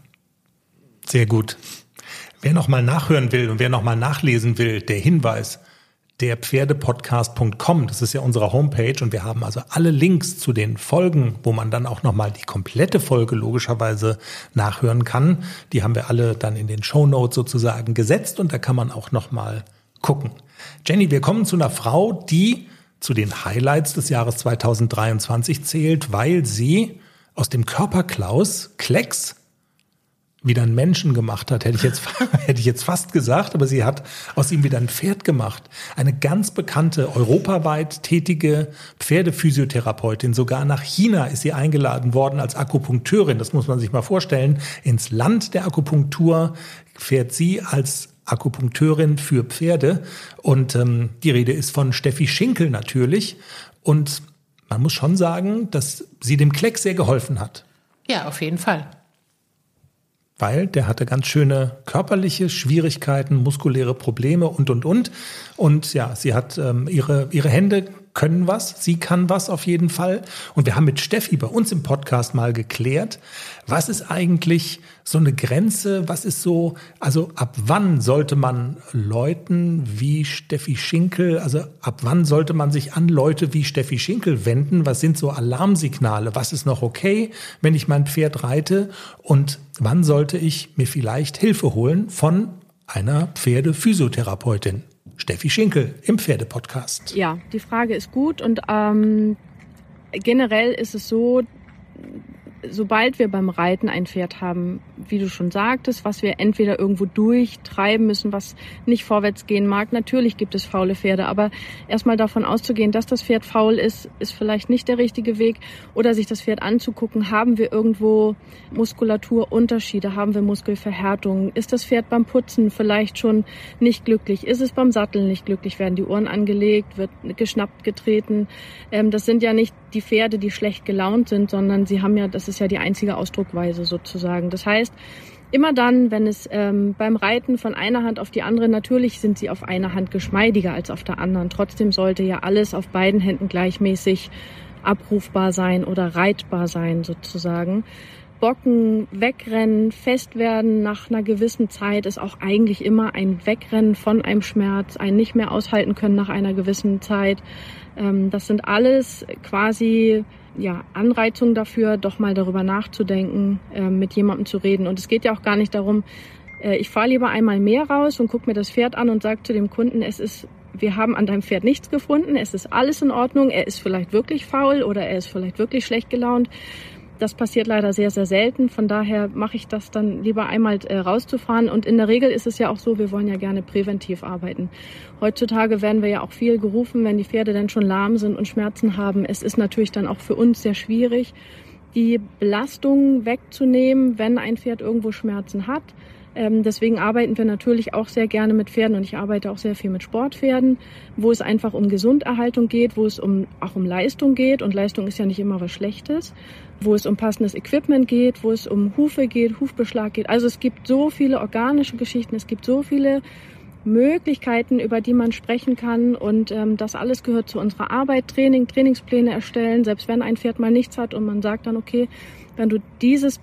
Sehr gut. Wer nochmal nachhören will und wer nochmal nachlesen will, der Hinweis: der Pferdepodcast punkt com. Das ist ja unsere Homepage und wir haben also alle Links zu den Folgen, wo man dann auch nochmal die komplette Folge logischerweise nachhören kann. Die haben wir alle dann in den Shownotes sozusagen gesetzt und da kann man auch nochmal gucken. Jenny, wir kommen zu einer Frau, die zu den Highlights des Jahres zweitausenddreiundzwanzig zählt, weil sie aus dem Körperklaus Klecks wieder einen Menschen gemacht hat, hätte ich jetzt, hätte ich jetzt fast gesagt, aber sie hat aus ihm wieder ein Pferd gemacht. Eine ganz bekannte, europaweit tätige Pferdephysiotherapeutin. Sogar nach China ist sie eingeladen worden als Akupunkteurin. Das muss man sich mal vorstellen. Ins Land der Akupunktur fährt sie als Akupunkteurin für Pferde. Und ähm, die Rede ist von Steffi Schinkel natürlich. Und man muss schon sagen, dass sie dem Kleck sehr geholfen hat. Ja, auf jeden Fall. Weil der hatte ganz schöne körperliche Schwierigkeiten, muskuläre Probleme und, und, und. Und ja, sie hat ähm, ihre, ihre Hände können was, sie kann was auf jeden Fall. Und wir haben mit Steffi bei uns im Podcast mal geklärt, was ist eigentlich so eine Grenze, was ist so, also ab wann sollte man Leuten wie Steffi Schinkel, also ab wann sollte man sich an Leute wie Steffi Schinkel wenden? Was sind so Alarmsignale? Was ist noch okay, wenn ich mein Pferd reite? Und wann sollte ich mir vielleicht Hilfe holen von einer Pferdephysiotherapeutin? Steffi Schinkel im Pferdepodcast. Ja, die Frage ist gut und ähm, generell ist es so, sobald wir beim Reiten ein Pferd haben, wie du schon sagtest, was wir entweder irgendwo durchtreiben müssen, was nicht vorwärts gehen mag, natürlich gibt es faule Pferde, aber erstmal davon auszugehen, dass das Pferd faul ist, ist vielleicht nicht der richtige Weg, oder sich das Pferd anzugucken, haben wir irgendwo Muskulaturunterschiede, haben wir Muskelverhärtungen, ist das Pferd beim Putzen vielleicht schon nicht glücklich, ist es beim Satteln nicht glücklich, werden die Ohren angelegt, wird geschnappt, getreten, das sind ja nicht die Pferde, die schlecht gelaunt sind, sondern sie haben ja, das ist ja die einzige Ausdruckweise sozusagen. Das heißt, immer dann, wenn es ähm, beim Reiten von einer Hand auf die andere, natürlich sind sie auf einer Hand geschmeidiger als auf der anderen. Trotzdem sollte ja alles auf beiden Händen gleichmäßig abrufbar sein oder reitbar sein sozusagen. Bocken, wegrennen, fest werden nach einer gewissen Zeit ist auch eigentlich immer ein Wegrennen von einem Schmerz, ein nicht mehr aushalten können nach einer gewissen Zeit. Das sind alles quasi ja, Anreizungen dafür, doch mal darüber nachzudenken, mit jemandem zu reden. Und es geht ja auch gar nicht darum, ich fahre lieber einmal mehr raus und gucke mir das Pferd an und sage zu dem Kunden, es ist, wir haben an deinem Pferd nichts gefunden, es ist alles in Ordnung, er ist vielleicht wirklich faul oder er ist vielleicht wirklich schlecht gelaunt. Das passiert leider sehr, sehr selten. Von daher mache ich das dann lieber einmal äh, rauszufahren. Und in der Regel ist es ja auch so, wir wollen ja gerne präventiv arbeiten. Heutzutage werden wir ja auch viel gerufen, wenn die Pferde dann schon lahm sind und Schmerzen haben. Es ist natürlich dann auch für uns sehr schwierig, die Belastungen wegzunehmen, wenn ein Pferd irgendwo Schmerzen hat. Ähm, deswegen arbeiten wir natürlich auch sehr gerne mit Pferden und ich arbeite auch sehr viel mit Sportpferden, wo es einfach um Gesunderhaltung geht, wo es um, auch um Leistung geht und Leistung ist ja nicht immer was Schlechtes, wo es um passendes Equipment geht, wo es um Hufe geht, Hufbeschlag geht. Also es gibt so viele organische Geschichten, es gibt so viele Möglichkeiten, über die man sprechen kann und ähm, das alles gehört zu unserer Arbeit, Training, Trainingspläne erstellen, selbst wenn ein Pferd mal nichts hat und man sagt dann, okay, wenn du dieses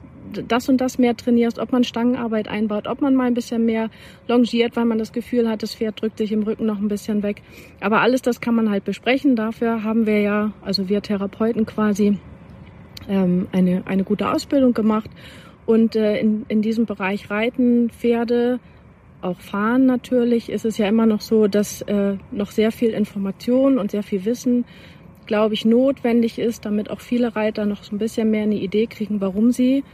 das und das mehr trainierst, ob man Stangenarbeit einbaut, ob man mal ein bisschen mehr longiert, weil man das Gefühl hat, das Pferd drückt sich im Rücken noch ein bisschen weg. Aber alles das kann man halt besprechen. Dafür haben wir ja, also wir Therapeuten quasi, ähm, eine, eine gute Ausbildung gemacht. Und äh, in, in diesem Bereich Reiten, Pferde, auch Fahren natürlich, ist es ja immer noch so, dass äh, noch sehr viel Information und sehr viel Wissen, glaube ich, notwendig ist, damit auch viele Reiter noch so ein bisschen mehr eine Idee kriegen, warum sie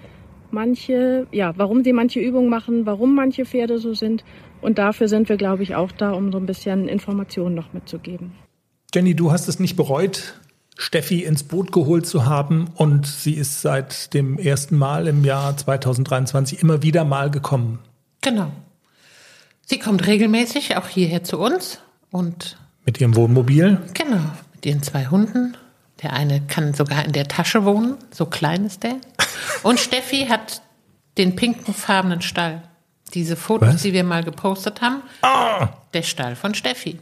manche, ja, warum sie manche Übungen machen, warum manche Pferde so sind. Und dafür sind wir, glaube ich, auch da, um so ein bisschen Informationen noch mitzugeben. Jenny, du hast es nicht bereut, Steffi ins Boot geholt zu haben. Und sie ist seit dem ersten Mal im Jahr zweitausenddreiundzwanzig immer wieder mal gekommen. Genau. Sie kommt regelmäßig auch hierher zu uns. Und mit ihrem Wohnmobil? Genau, mit ihren zwei Hunden. Der eine kann sogar in der Tasche wohnen, so klein ist der. Und Steffi hat den pinken farbenen Stall. Diese Fotos, was? Die wir mal gepostet haben, ah! Der Stall von Steffi.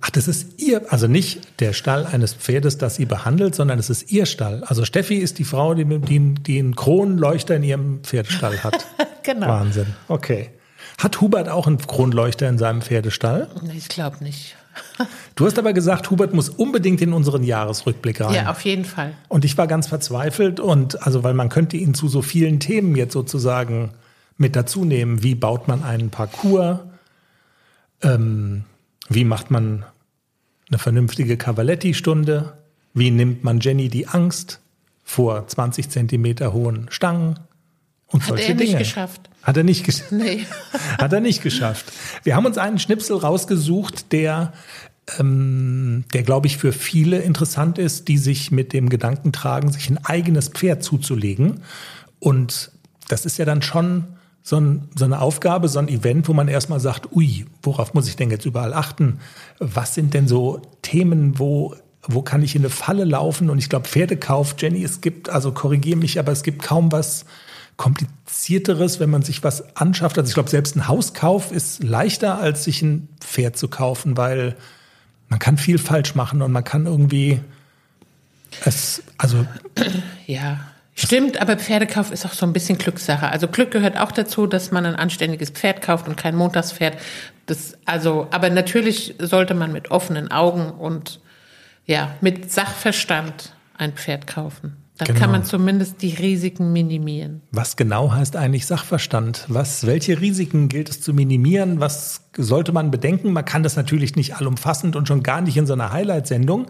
Ach, das ist ihr, also nicht der Stall eines Pferdes, das sie behandelt, sondern es ist ihr Stall. Also Steffi ist die Frau, die, die, die einen Kronleuchter in ihrem Pferdestall hat. Genau. Wahnsinn, okay. Hat Hubert auch einen Kronleuchter in seinem Pferdestall? Ich glaube nicht. Du hast aber gesagt, Hubert muss unbedingt in unseren Jahresrückblick rein. Ja, auf jeden Fall. Und ich war ganz verzweifelt und also, weil man könnte ihn zu so vielen Themen jetzt sozusagen mit dazu nehmen. Wie baut man einen Parcours? Ähm, wie macht man eine vernünftige Cavaletti-Stunde? Wie nimmt man Jenny die Angst vor zwanzig Zentimeter hohen Stangen? Und Hat solche er Dinge. Nicht geschafft. Hat er nicht geschafft. Nee. Hat er nicht geschafft. Wir haben uns einen Schnipsel rausgesucht, der, ähm, der glaube ich, für viele interessant ist, die sich mit dem Gedanken tragen, sich ein eigenes Pferd zuzulegen. Und das ist ja dann schon so, ein, so eine Aufgabe, so ein Event, wo man erstmal sagt, ui, worauf muss ich denn jetzt überall achten? Was sind denn so Themen, wo... Wo kann ich in eine Falle laufen? Und ich glaube, Pferdekauf, Jenny, es gibt, also korrigiere mich, aber es gibt kaum was Komplizierteres, wenn man sich was anschafft. Also ich glaube, selbst ein Hauskauf ist leichter, als sich ein Pferd zu kaufen, weil man kann viel falsch machen und man kann irgendwie es, also... Ja, stimmt, aber Pferdekauf ist auch so ein bisschen Glückssache. Also Glück gehört auch dazu, dass man ein anständiges Pferd kauft und kein Montagspferd. Das, also, aber natürlich sollte man mit offenen Augen und ja, mit Sachverstand ein Pferd kaufen. Dann genau. Kann man zumindest die Risiken minimieren. Was genau heißt eigentlich Sachverstand? Was, welche Risiken gilt es zu minimieren? Was sollte man bedenken? Man kann das natürlich nicht allumfassend und schon gar nicht in so einer Highlight-Sendung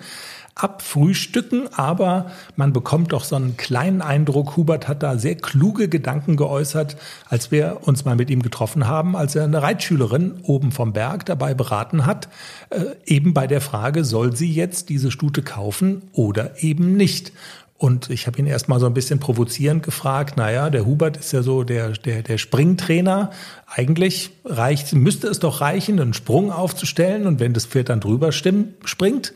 abfrühstücken, aber man bekommt doch so einen kleinen Eindruck. Hubert hat da sehr kluge Gedanken geäußert, als wir uns mal mit ihm getroffen haben, als er eine Reitschülerin oben vom Berg dabei beraten hat, äh, eben bei der Frage, soll sie jetzt diese Stute kaufen oder eben nicht? Und ich habe ihn erst mal so ein bisschen provozierend gefragt, naja, der Hubert ist ja so der, der, der Springtrainer. Eigentlich reicht, müsste es doch reichen, einen Sprung aufzustellen und wenn das Pferd dann drüber stimmt, springt,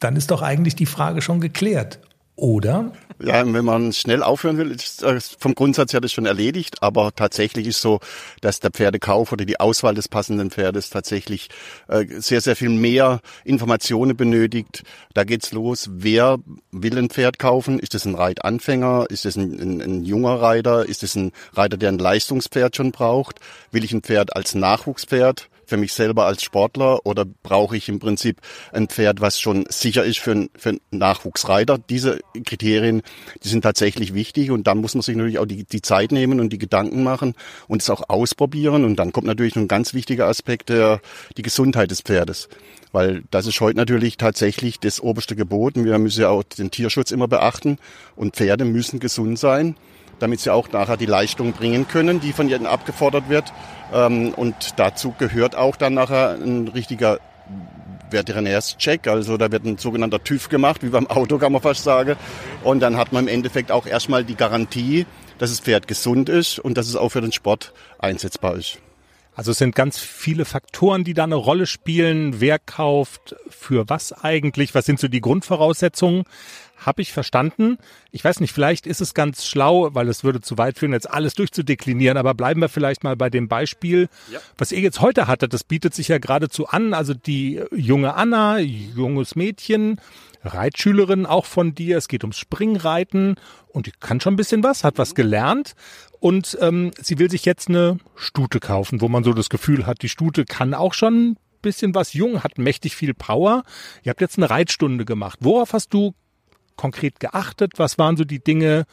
dann ist doch eigentlich die Frage schon geklärt, oder? Ja, wenn man schnell aufhören will, ist vom Grundsatz her das schon erledigt, aber tatsächlich ist so, dass der Pferdekauf oder die Auswahl des passenden Pferdes tatsächlich äh, sehr, sehr viel mehr Informationen benötigt. Da geht's los, wer will ein Pferd kaufen? Ist das ein Reitanfänger? Ist das ein, ein, ein junger Reiter? Ist das ein Reiter, der ein Leistungspferd schon braucht? Will ich ein Pferd als Nachwuchspferd? Für mich selber als Sportler oder brauche ich im Prinzip ein Pferd, was schon sicher ist für einen, für einen Nachwuchsreiter? Diese Kriterien, die sind tatsächlich wichtig und dann muss man sich natürlich auch die, die Zeit nehmen und die Gedanken machen und es auch ausprobieren und dann kommt natürlich noch ein ganz wichtiger Aspekt, der, die Gesundheit des Pferdes. Weil das ist heute natürlich tatsächlich das oberste Gebot. Wir müssen ja auch den Tierschutz immer beachten und Pferde müssen gesund sein, damit sie auch nachher die Leistung bringen können, die von ihnen abgefordert wird. Und dazu gehört auch dann nachher ein richtiger Veterinärscheck. Also da wird ein sogenannter TÜV gemacht, wie beim Auto kann man fast sagen. Und dann hat man im Endeffekt auch erstmal die Garantie, dass das Pferd gesund ist und dass es auch für den Sport einsetzbar ist. Also es sind ganz viele Faktoren, die da eine Rolle spielen. Wer kauft, für was eigentlich, was sind so die Grundvoraussetzungen? Habe ich verstanden. Ich weiß nicht, vielleicht ist es ganz schlau, weil es würde zu weit führen, jetzt alles durchzudeklinieren, aber bleiben wir vielleicht mal bei dem Beispiel, ja. Was ihr jetzt heute hattet, das bietet sich ja geradezu an, also die junge Anna, junges Mädchen, Reitschülerin auch von dir, es geht ums Springreiten und die kann schon ein bisschen was, hat was gelernt und ähm, sie will sich jetzt eine Stute kaufen, wo man so das Gefühl hat, die Stute kann auch schon ein bisschen was, jung, hat mächtig viel Power. Ihr habt jetzt eine Reitstunde gemacht. Worauf hast du konkret geachtet? Was waren so die Dinge,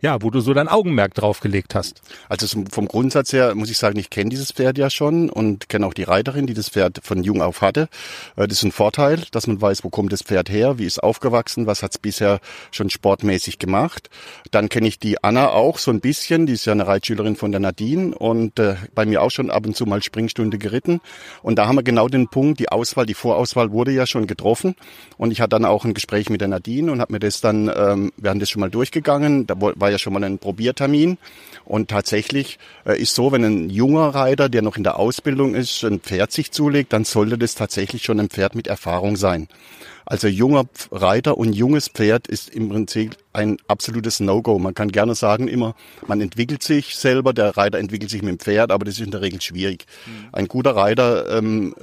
ja, wo du so dein Augenmerk drauf gelegt hast? Also vom Grundsatz her muss ich sagen, ich kenne dieses Pferd ja schon und kenne auch die Reiterin, die das Pferd von jung auf hatte. Das ist ein Vorteil, dass man weiß, wo kommt das Pferd her, wie ist aufgewachsen, was hat es bisher schon sportmäßig gemacht. Dann kenne ich die Anna auch so ein bisschen, die ist ja eine Reitschülerin von der Nadine und äh, bei mir auch schon ab und zu mal Springstunde geritten. Und da haben wir genau den Punkt, die Auswahl, die Vorauswahl wurde ja schon getroffen und ich hatte dann auch ein Gespräch mit der Nadine und habe mir das dann, ähm, wir haben das schon mal durchgegangen, da war ja schon mal ein Probiertermin und tatsächlich äh, ist so, wenn ein junger Reiter, der noch in der Ausbildung ist, ein Pferd sich zulegt, dann sollte das tatsächlich schon ein Pferd mit Erfahrung sein. Also junger Reiter und junges Pferd ist im Prinzip ein absolutes No-Go. Man kann gerne sagen immer, man entwickelt sich selber, der Reiter entwickelt sich mit dem Pferd, aber das ist in der Regel schwierig. Mhm. Ein guter Reiter, ähm,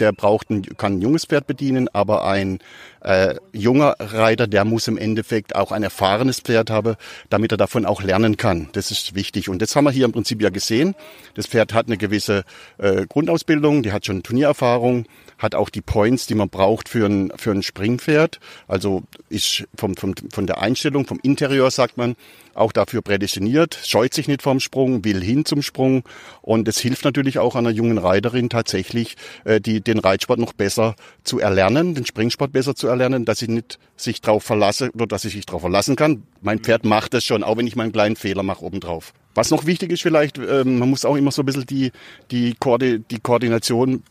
der braucht ein, kann ein junges Pferd bedienen, aber ein äh, junger Reiter, der muss im Endeffekt auch ein erfahrenes Pferd haben, damit er davon auch lernen kann. Das ist wichtig. Und das haben wir hier im Prinzip ja gesehen. Das Pferd hat eine gewisse äh, Grundausbildung, die hat schon Turniererfahrung, hat auch die Points, die man braucht für ein, für ein Springpferd. Also ist vom, vom, von der Einstellung, vom Interieur sagt man, auch dafür prädestiniert, scheut sich nicht vom Sprung, will hin zum Sprung. Und es hilft natürlich auch einer jungen Reiterin tatsächlich, äh, die, den Reitsport noch besser zu erlernen, den Springsport besser zu erlernen, dass ich nicht sich drauf verlasse oder dass ich sich drauf verlassen kann. Mein Pferd macht das schon, auch wenn ich meinen kleinen Fehler mache obendrauf. Was noch wichtig ist vielleicht, ähm, man muss auch immer so ein bisschen die, die, Koordi- die Koordination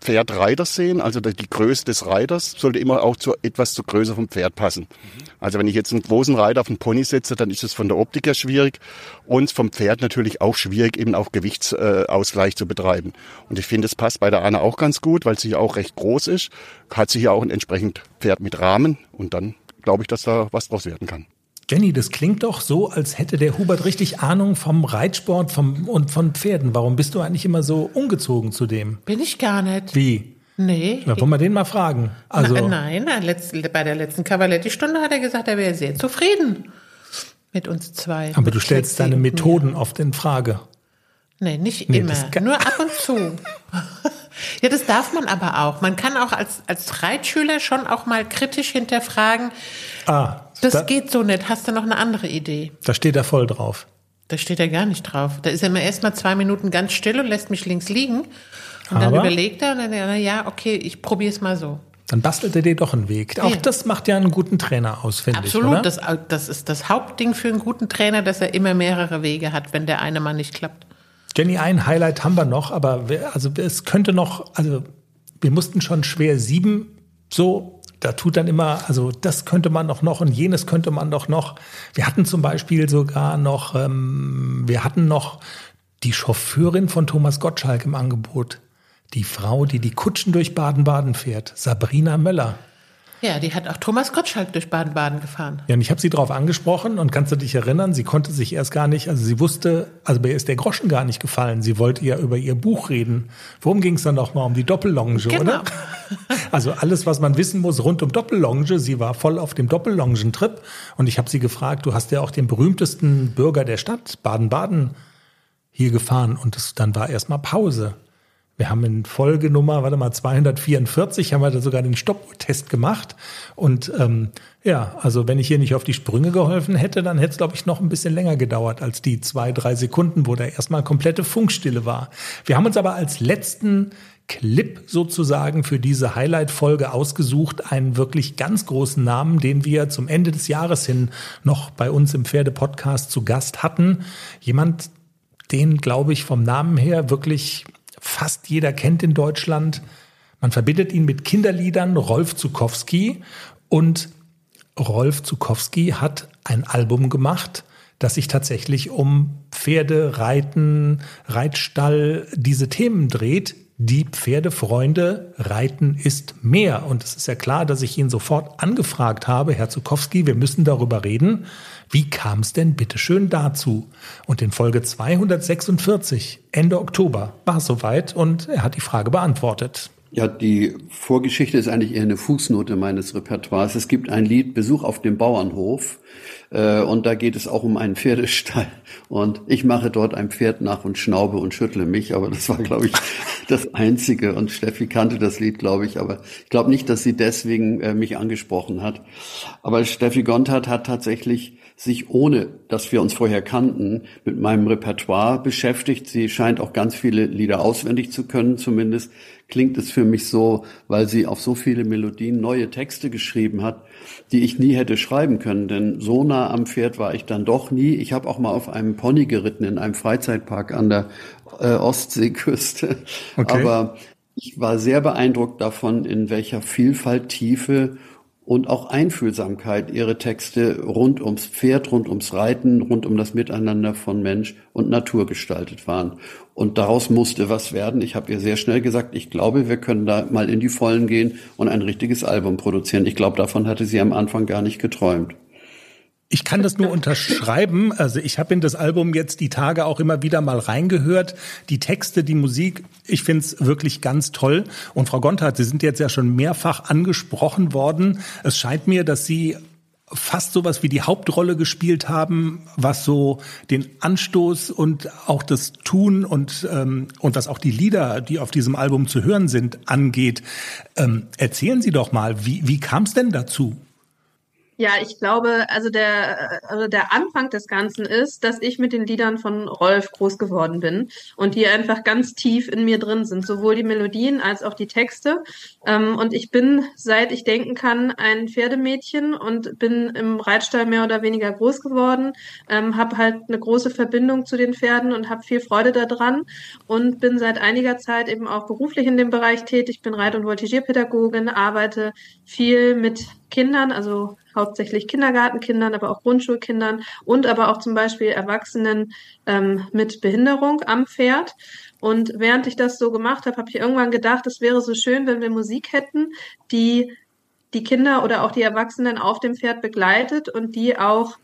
Pferd-Reiter sehen. Also die Größe des Reiters sollte immer auch zu, etwas zur Größe vom Pferd passen. Mhm. Also wenn ich jetzt einen großen Reiter auf einen Pony setze, dann ist es von der Optik her schwierig und vom Pferd natürlich auch schwierig, eben auch Gewichtsausgleich zu betreiben. Und ich finde, es passt bei der Anna auch ganz gut, weil sie auch recht groß ist, hat sie hier auch ein entsprechend Pferd mit Rahmen und dann glaube ich, dass da was draus werden kann. Jenny, das klingt doch so, als hätte der Hubert richtig Ahnung vom Reitsport vom, und von Pferden. Warum bist du eigentlich immer so ungezogen zu dem? Bin ich gar nicht. Wie? Nee. Na, wollen wir den mal fragen? Also na, nein, na, letzt, bei der letzten Cavaletti-Stunde hat er gesagt, er wäre sehr zufrieden mit uns zwei. Aber du stellst deine Methoden ja oft in Frage. Nee, nicht nee, immer. Ga- Nur ab und zu. Ja, das darf man aber auch. Man kann auch als, als Reitschüler schon auch mal kritisch hinterfragen. Ah, das da, geht so nicht. Hast du noch eine andere Idee? Da steht er voll drauf. Da steht er gar nicht drauf. Da ist er mir erstmal zwei Minuten ganz still und lässt mich links liegen. Und aber dann überlegt er und dann, na ja, okay, ich probiere es mal so. Dann bastelt er dir doch einen Weg. Auch ja, das macht ja einen guten Trainer aus, finde ich, oder? Absolut, das, das ist das Hauptding für einen guten Trainer, dass er immer mehrere Wege hat, wenn der eine mal nicht klappt. Jenny, ein Highlight haben wir noch, aber wir, also es könnte noch, also wir mussten schon schwer sieben, so, da tut dann immer, also das könnte man doch noch und jenes könnte man doch noch. Wir hatten zum Beispiel sogar noch, ähm, wir hatten noch die Chauffeurin von Thomas Gottschalk im Angebot. Die Frau, die die Kutschen durch Baden-Baden fährt, Sabrina Möller. Ja, die hat auch Thomas Gottschalk durch Baden-Baden gefahren. Ja, und ich habe sie darauf angesprochen und kannst du dich erinnern, sie konnte sich erst gar nicht, also sie wusste, also bei ihr ist der Groschen gar nicht gefallen. Sie wollte ja über ihr Buch reden. Worum ging es dann nochmal? Um die Doppellonge, genau, oder? Also alles, was man wissen muss rund um Doppellonge. Sie war voll auf dem Doppellongentrip und ich habe sie gefragt, du hast ja auch den berühmtesten Bürger der Stadt, Baden-Baden, hier gefahren und das, dann war erstmal Pause. Wir haben in Folgenummer, warte mal, zweihundertvierundvierzig, haben wir da sogar den Stopptest gemacht. Und ähm, ja, also wenn ich hier nicht auf die Sprünge geholfen hätte, dann hätte es, glaube ich, noch ein bisschen länger gedauert als die zwei, drei Sekunden, wo da erstmal komplette Funkstille war. Wir haben uns aber als letzten Clip sozusagen für diese Highlight-Folge ausgesucht, einen wirklich ganz großen Namen, den wir zum Ende des Jahres hin noch bei uns im Pferde-Podcast zu Gast hatten. Jemand, den, glaube ich, vom Namen her wirklich fast jeder kennt in Deutschland. Man verbindet ihn mit Kinderliedern, Rolf Zuckowski. Und Rolf Zuckowski hat ein Album gemacht, das sich tatsächlich um Pferde, Reiten, Reitstall, diese Themen dreht. Die Pferdefreunde, Reiten ist mehr. Und es ist ja klar, dass ich ihn sofort angefragt habe, Herr Zuckowski, wir müssen darüber reden. Wie kam es denn bitteschön dazu? Und in Folge zweihundertsechsundvierzig, Ende Oktober, war es soweit und er hat die Frage beantwortet. Ja, die Vorgeschichte ist eigentlich eher eine Fußnote meines Repertoires. Es gibt ein Lied, Besuch auf dem Bauernhof. Äh, und da geht es auch um einen Pferdestall. Und ich mache dort ein Pferd nach und schnaube und schüttle mich. Aber das war, glaube ich, das Einzige. Und Steffi kannte das Lied, glaube ich. Aber ich glaube nicht, dass sie deswegen äh, mich angesprochen hat. Aber Steffi Gontard hat tatsächlich sich, ohne dass wir uns vorher kannten, mit meinem Repertoire beschäftigt. Sie scheint auch ganz viele Lieder auswendig zu können, zumindest klingt es für mich so, weil sie auf so viele Melodien neue Texte geschrieben hat, die ich nie hätte schreiben können, denn so nah am Pferd war ich dann doch nie. Ich habe auch mal auf einem Pony geritten, in einem Freizeitpark an der äh, Ostseeküste, okay. Aber ich war sehr beeindruckt davon, in welcher Vielfalt, Tiefe und auch Einfühlsamkeit, ihre Texte rund ums Pferd, rund ums Reiten, rund um das Miteinander von Mensch und Natur gestaltet waren. Und daraus musste was werden. Ich habe ihr sehr schnell gesagt, ich glaube, wir können da mal in die Vollen gehen und ein richtiges Album produzieren. Ich glaube, davon hatte sie am Anfang gar nicht geträumt. Ich kann das nur unterschreiben. Also ich habe in das Album jetzt die Tage auch immer wieder mal reingehört. Die Texte, die Musik, ich finde es wirklich ganz toll. Und Frau Gontard, Sie sind jetzt ja schon mehrfach angesprochen worden. Es scheint mir, dass Sie fast sowas wie die Hauptrolle gespielt haben, was so den Anstoß und auch das Tun und ähm, und was auch die Lieder, die auf diesem Album zu hören sind, angeht. Ähm, erzählen Sie doch mal, wie, wie kam es denn dazu? Ja, ich glaube, also der, also der Anfang des Ganzen ist, dass ich mit den Liedern von Rolf groß geworden bin und die einfach ganz tief in mir drin sind, sowohl die Melodien als auch die Texte. Und ich bin, seit ich denken kann, ein Pferdemädchen und bin im Reitstall mehr oder weniger groß geworden, habe halt eine große Verbindung zu den Pferden und habe viel Freude daran und bin seit einiger Zeit eben auch beruflich in dem Bereich tätig. Ich bin Reit- und Voltigierpädagogin, arbeite viel mit Kindern, also hauptsächlich Kindergartenkindern, aber auch Grundschulkindern und aber auch zum Beispiel Erwachsenen ähm, mit Behinderung am Pferd. Und während ich das so gemacht habe, habe ich irgendwann gedacht, es wäre so schön, wenn wir Musik hätten, die die Kinder oder auch die Erwachsenen auf dem Pferd begleitet und die auch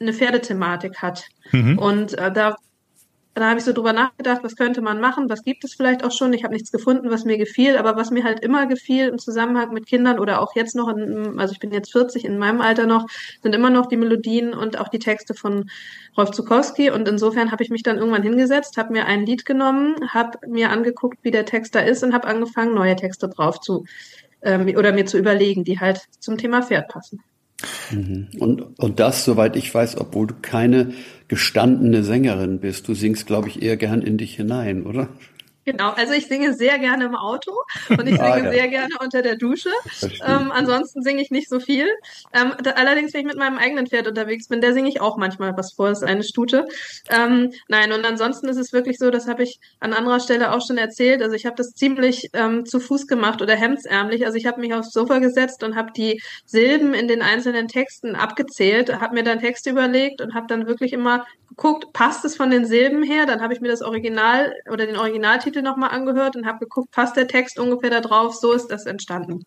eine Pferdethematik hat. Mhm. Und äh, da Dann habe ich so drüber nachgedacht, was könnte man machen, was gibt es vielleicht auch schon. Ich habe nichts gefunden, was mir gefiel, aber was mir halt immer gefiel im Zusammenhang mit Kindern oder auch jetzt noch, in, also ich bin jetzt vierzig, in meinem Alter noch, sind immer noch die Melodien und auch die Texte von Rolf Zuckowski. Und insofern habe ich mich dann irgendwann hingesetzt, habe mir ein Lied genommen, habe mir angeguckt, wie der Text da ist und habe angefangen, neue Texte drauf zu ähm, oder mir zu überlegen, die halt zum Thema Pferd passen. Und, und das, soweit ich weiß, obwohl du keine gestandene Sängerin bist. Du singst, glaube ich, eher gern in dich hinein, oder? Genau, also ich singe sehr gerne im Auto und ich singe ah, ja. sehr gerne unter der Dusche. Ähm, ansonsten singe ich nicht so viel. Ähm, da, allerdings, wenn ich mit meinem eigenen Pferd unterwegs bin, der singe ich auch manchmal was vor, ist eine Stute. Ähm, nein, und ansonsten ist es wirklich so, das habe ich an anderer Stelle auch schon erzählt, also ich habe das ziemlich ähm, zu Fuß gemacht oder hemdsärmlich. Also ich habe mich aufs Sofa gesetzt und habe die Silben in den einzelnen Texten abgezählt, habe mir dann Texte überlegt und habe dann wirklich immer geguckt, passt es von den Silben her? Dann habe ich mir das Original oder den Originaltitel nochmal angehört und habe geguckt, passt der Text ungefähr da drauf, so ist das entstanden.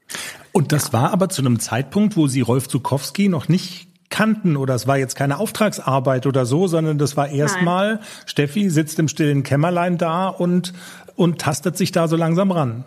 Und das war aber zu einem Zeitpunkt, wo Sie Rolf Zuckowski noch nicht kannten oder es war jetzt keine Auftragsarbeit oder so, sondern das war erstmal, Steffi sitzt im stillen Kämmerlein da und, und tastet sich da so langsam ran.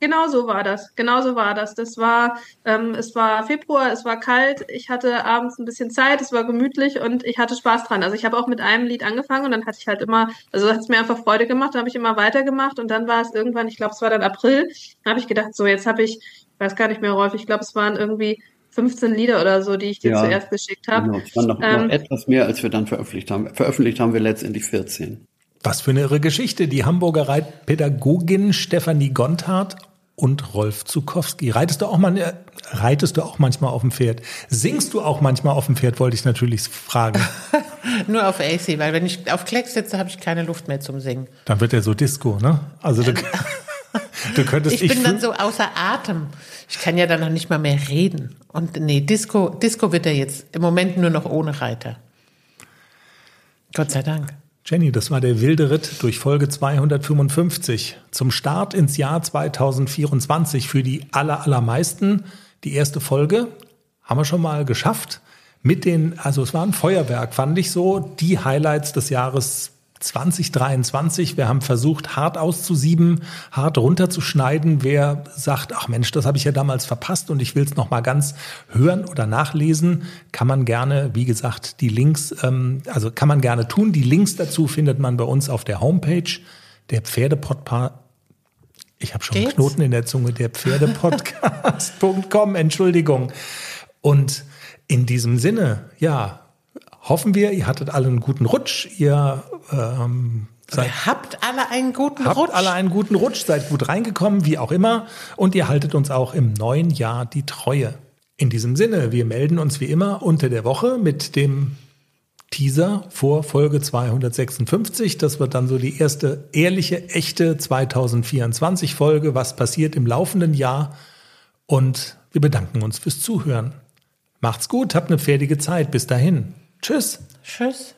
Genau so war das. Genau so war das. Das war, ähm, es war Februar, es war kalt, ich hatte abends ein bisschen Zeit, es war gemütlich und ich hatte Spaß dran. Also ich habe auch mit einem Lied angefangen und dann hatte ich halt immer, also hat es mir einfach Freude gemacht, dann habe ich immer weitergemacht und dann war es irgendwann, ich glaube, es war dann April, da habe ich gedacht, so jetzt habe ich, weiß gar nicht mehr, Rolf, ich glaube, es waren irgendwie fünfzehn Lieder oder so, die ich dir ja, zuerst geschickt habe. Genau, es waren noch, ähm, noch etwas mehr, als wir dann veröffentlicht haben. Veröffentlicht haben wir letztendlich vierzehn. Was für eine irre Geschichte. Die Hamburger Reitpädagogin Stefanie Gontard und Rolf Zuckowski. Reitest du auch mal, äh, reitest du auch manchmal auf dem Pferd? Singst du auch manchmal auf dem Pferd, wollte ich natürlich fragen. Nur auf A C, weil wenn ich auf Klecks sitze, habe ich keine Luft mehr zum Singen. Dann wird er so Disco, ne? Also du, du könntest... Ich bin ich dann so außer Atem. Ich kann ja dann noch nicht mal mehr reden. Und nee, Disco, Disco wird er jetzt im Moment nur noch ohne Reiter. Gott sei Dank. Jenny, das war der wilde Ritt durch Folge zweihundertfünfundfünfzig. Zum Start ins Jahr zweitausendvierundzwanzig für die allerallermeisten. Die erste Folge haben wir schon mal geschafft. Mit den, also es war ein Feuerwerk, fand ich so, die Highlights des Jahres zweitausenddreiundzwanzig. Wir haben versucht, hart auszusieben, hart runterzuschneiden. Wer sagt, ach Mensch, das habe ich ja damals verpasst und ich will es nochmal ganz hören oder nachlesen, kann man gerne, wie gesagt, die Links, ähm, also kann man gerne tun. Die Links dazu findet man bei uns auf der Homepage der Pferdepodcast. Ich habe schon Geht's? einen Knoten in der Zunge, der Pferdepodcast punkt com, Entschuldigung. Und in diesem Sinne, ja, hoffen wir, ihr hattet alle einen guten Rutsch, ihr ähm, seid, ihr habt alle einen guten habt Rutsch. Habt alle einen guten Rutsch, seid gut reingekommen, wie auch immer. Und ihr haltet uns auch im neuen Jahr die Treue. In diesem Sinne, wir melden uns wie immer unter der Woche mit dem Teaser vor Folge zweihundertsechsundfünfzig. Das wird dann so die erste ehrliche, echte zweitausendvierundzwanzig Folge. Was passiert im laufenden Jahr? Und Wir bedanken uns fürs Zuhören. Macht's gut, habt eine pferdige Zeit. Bis dahin. Tschüss. Tschüss.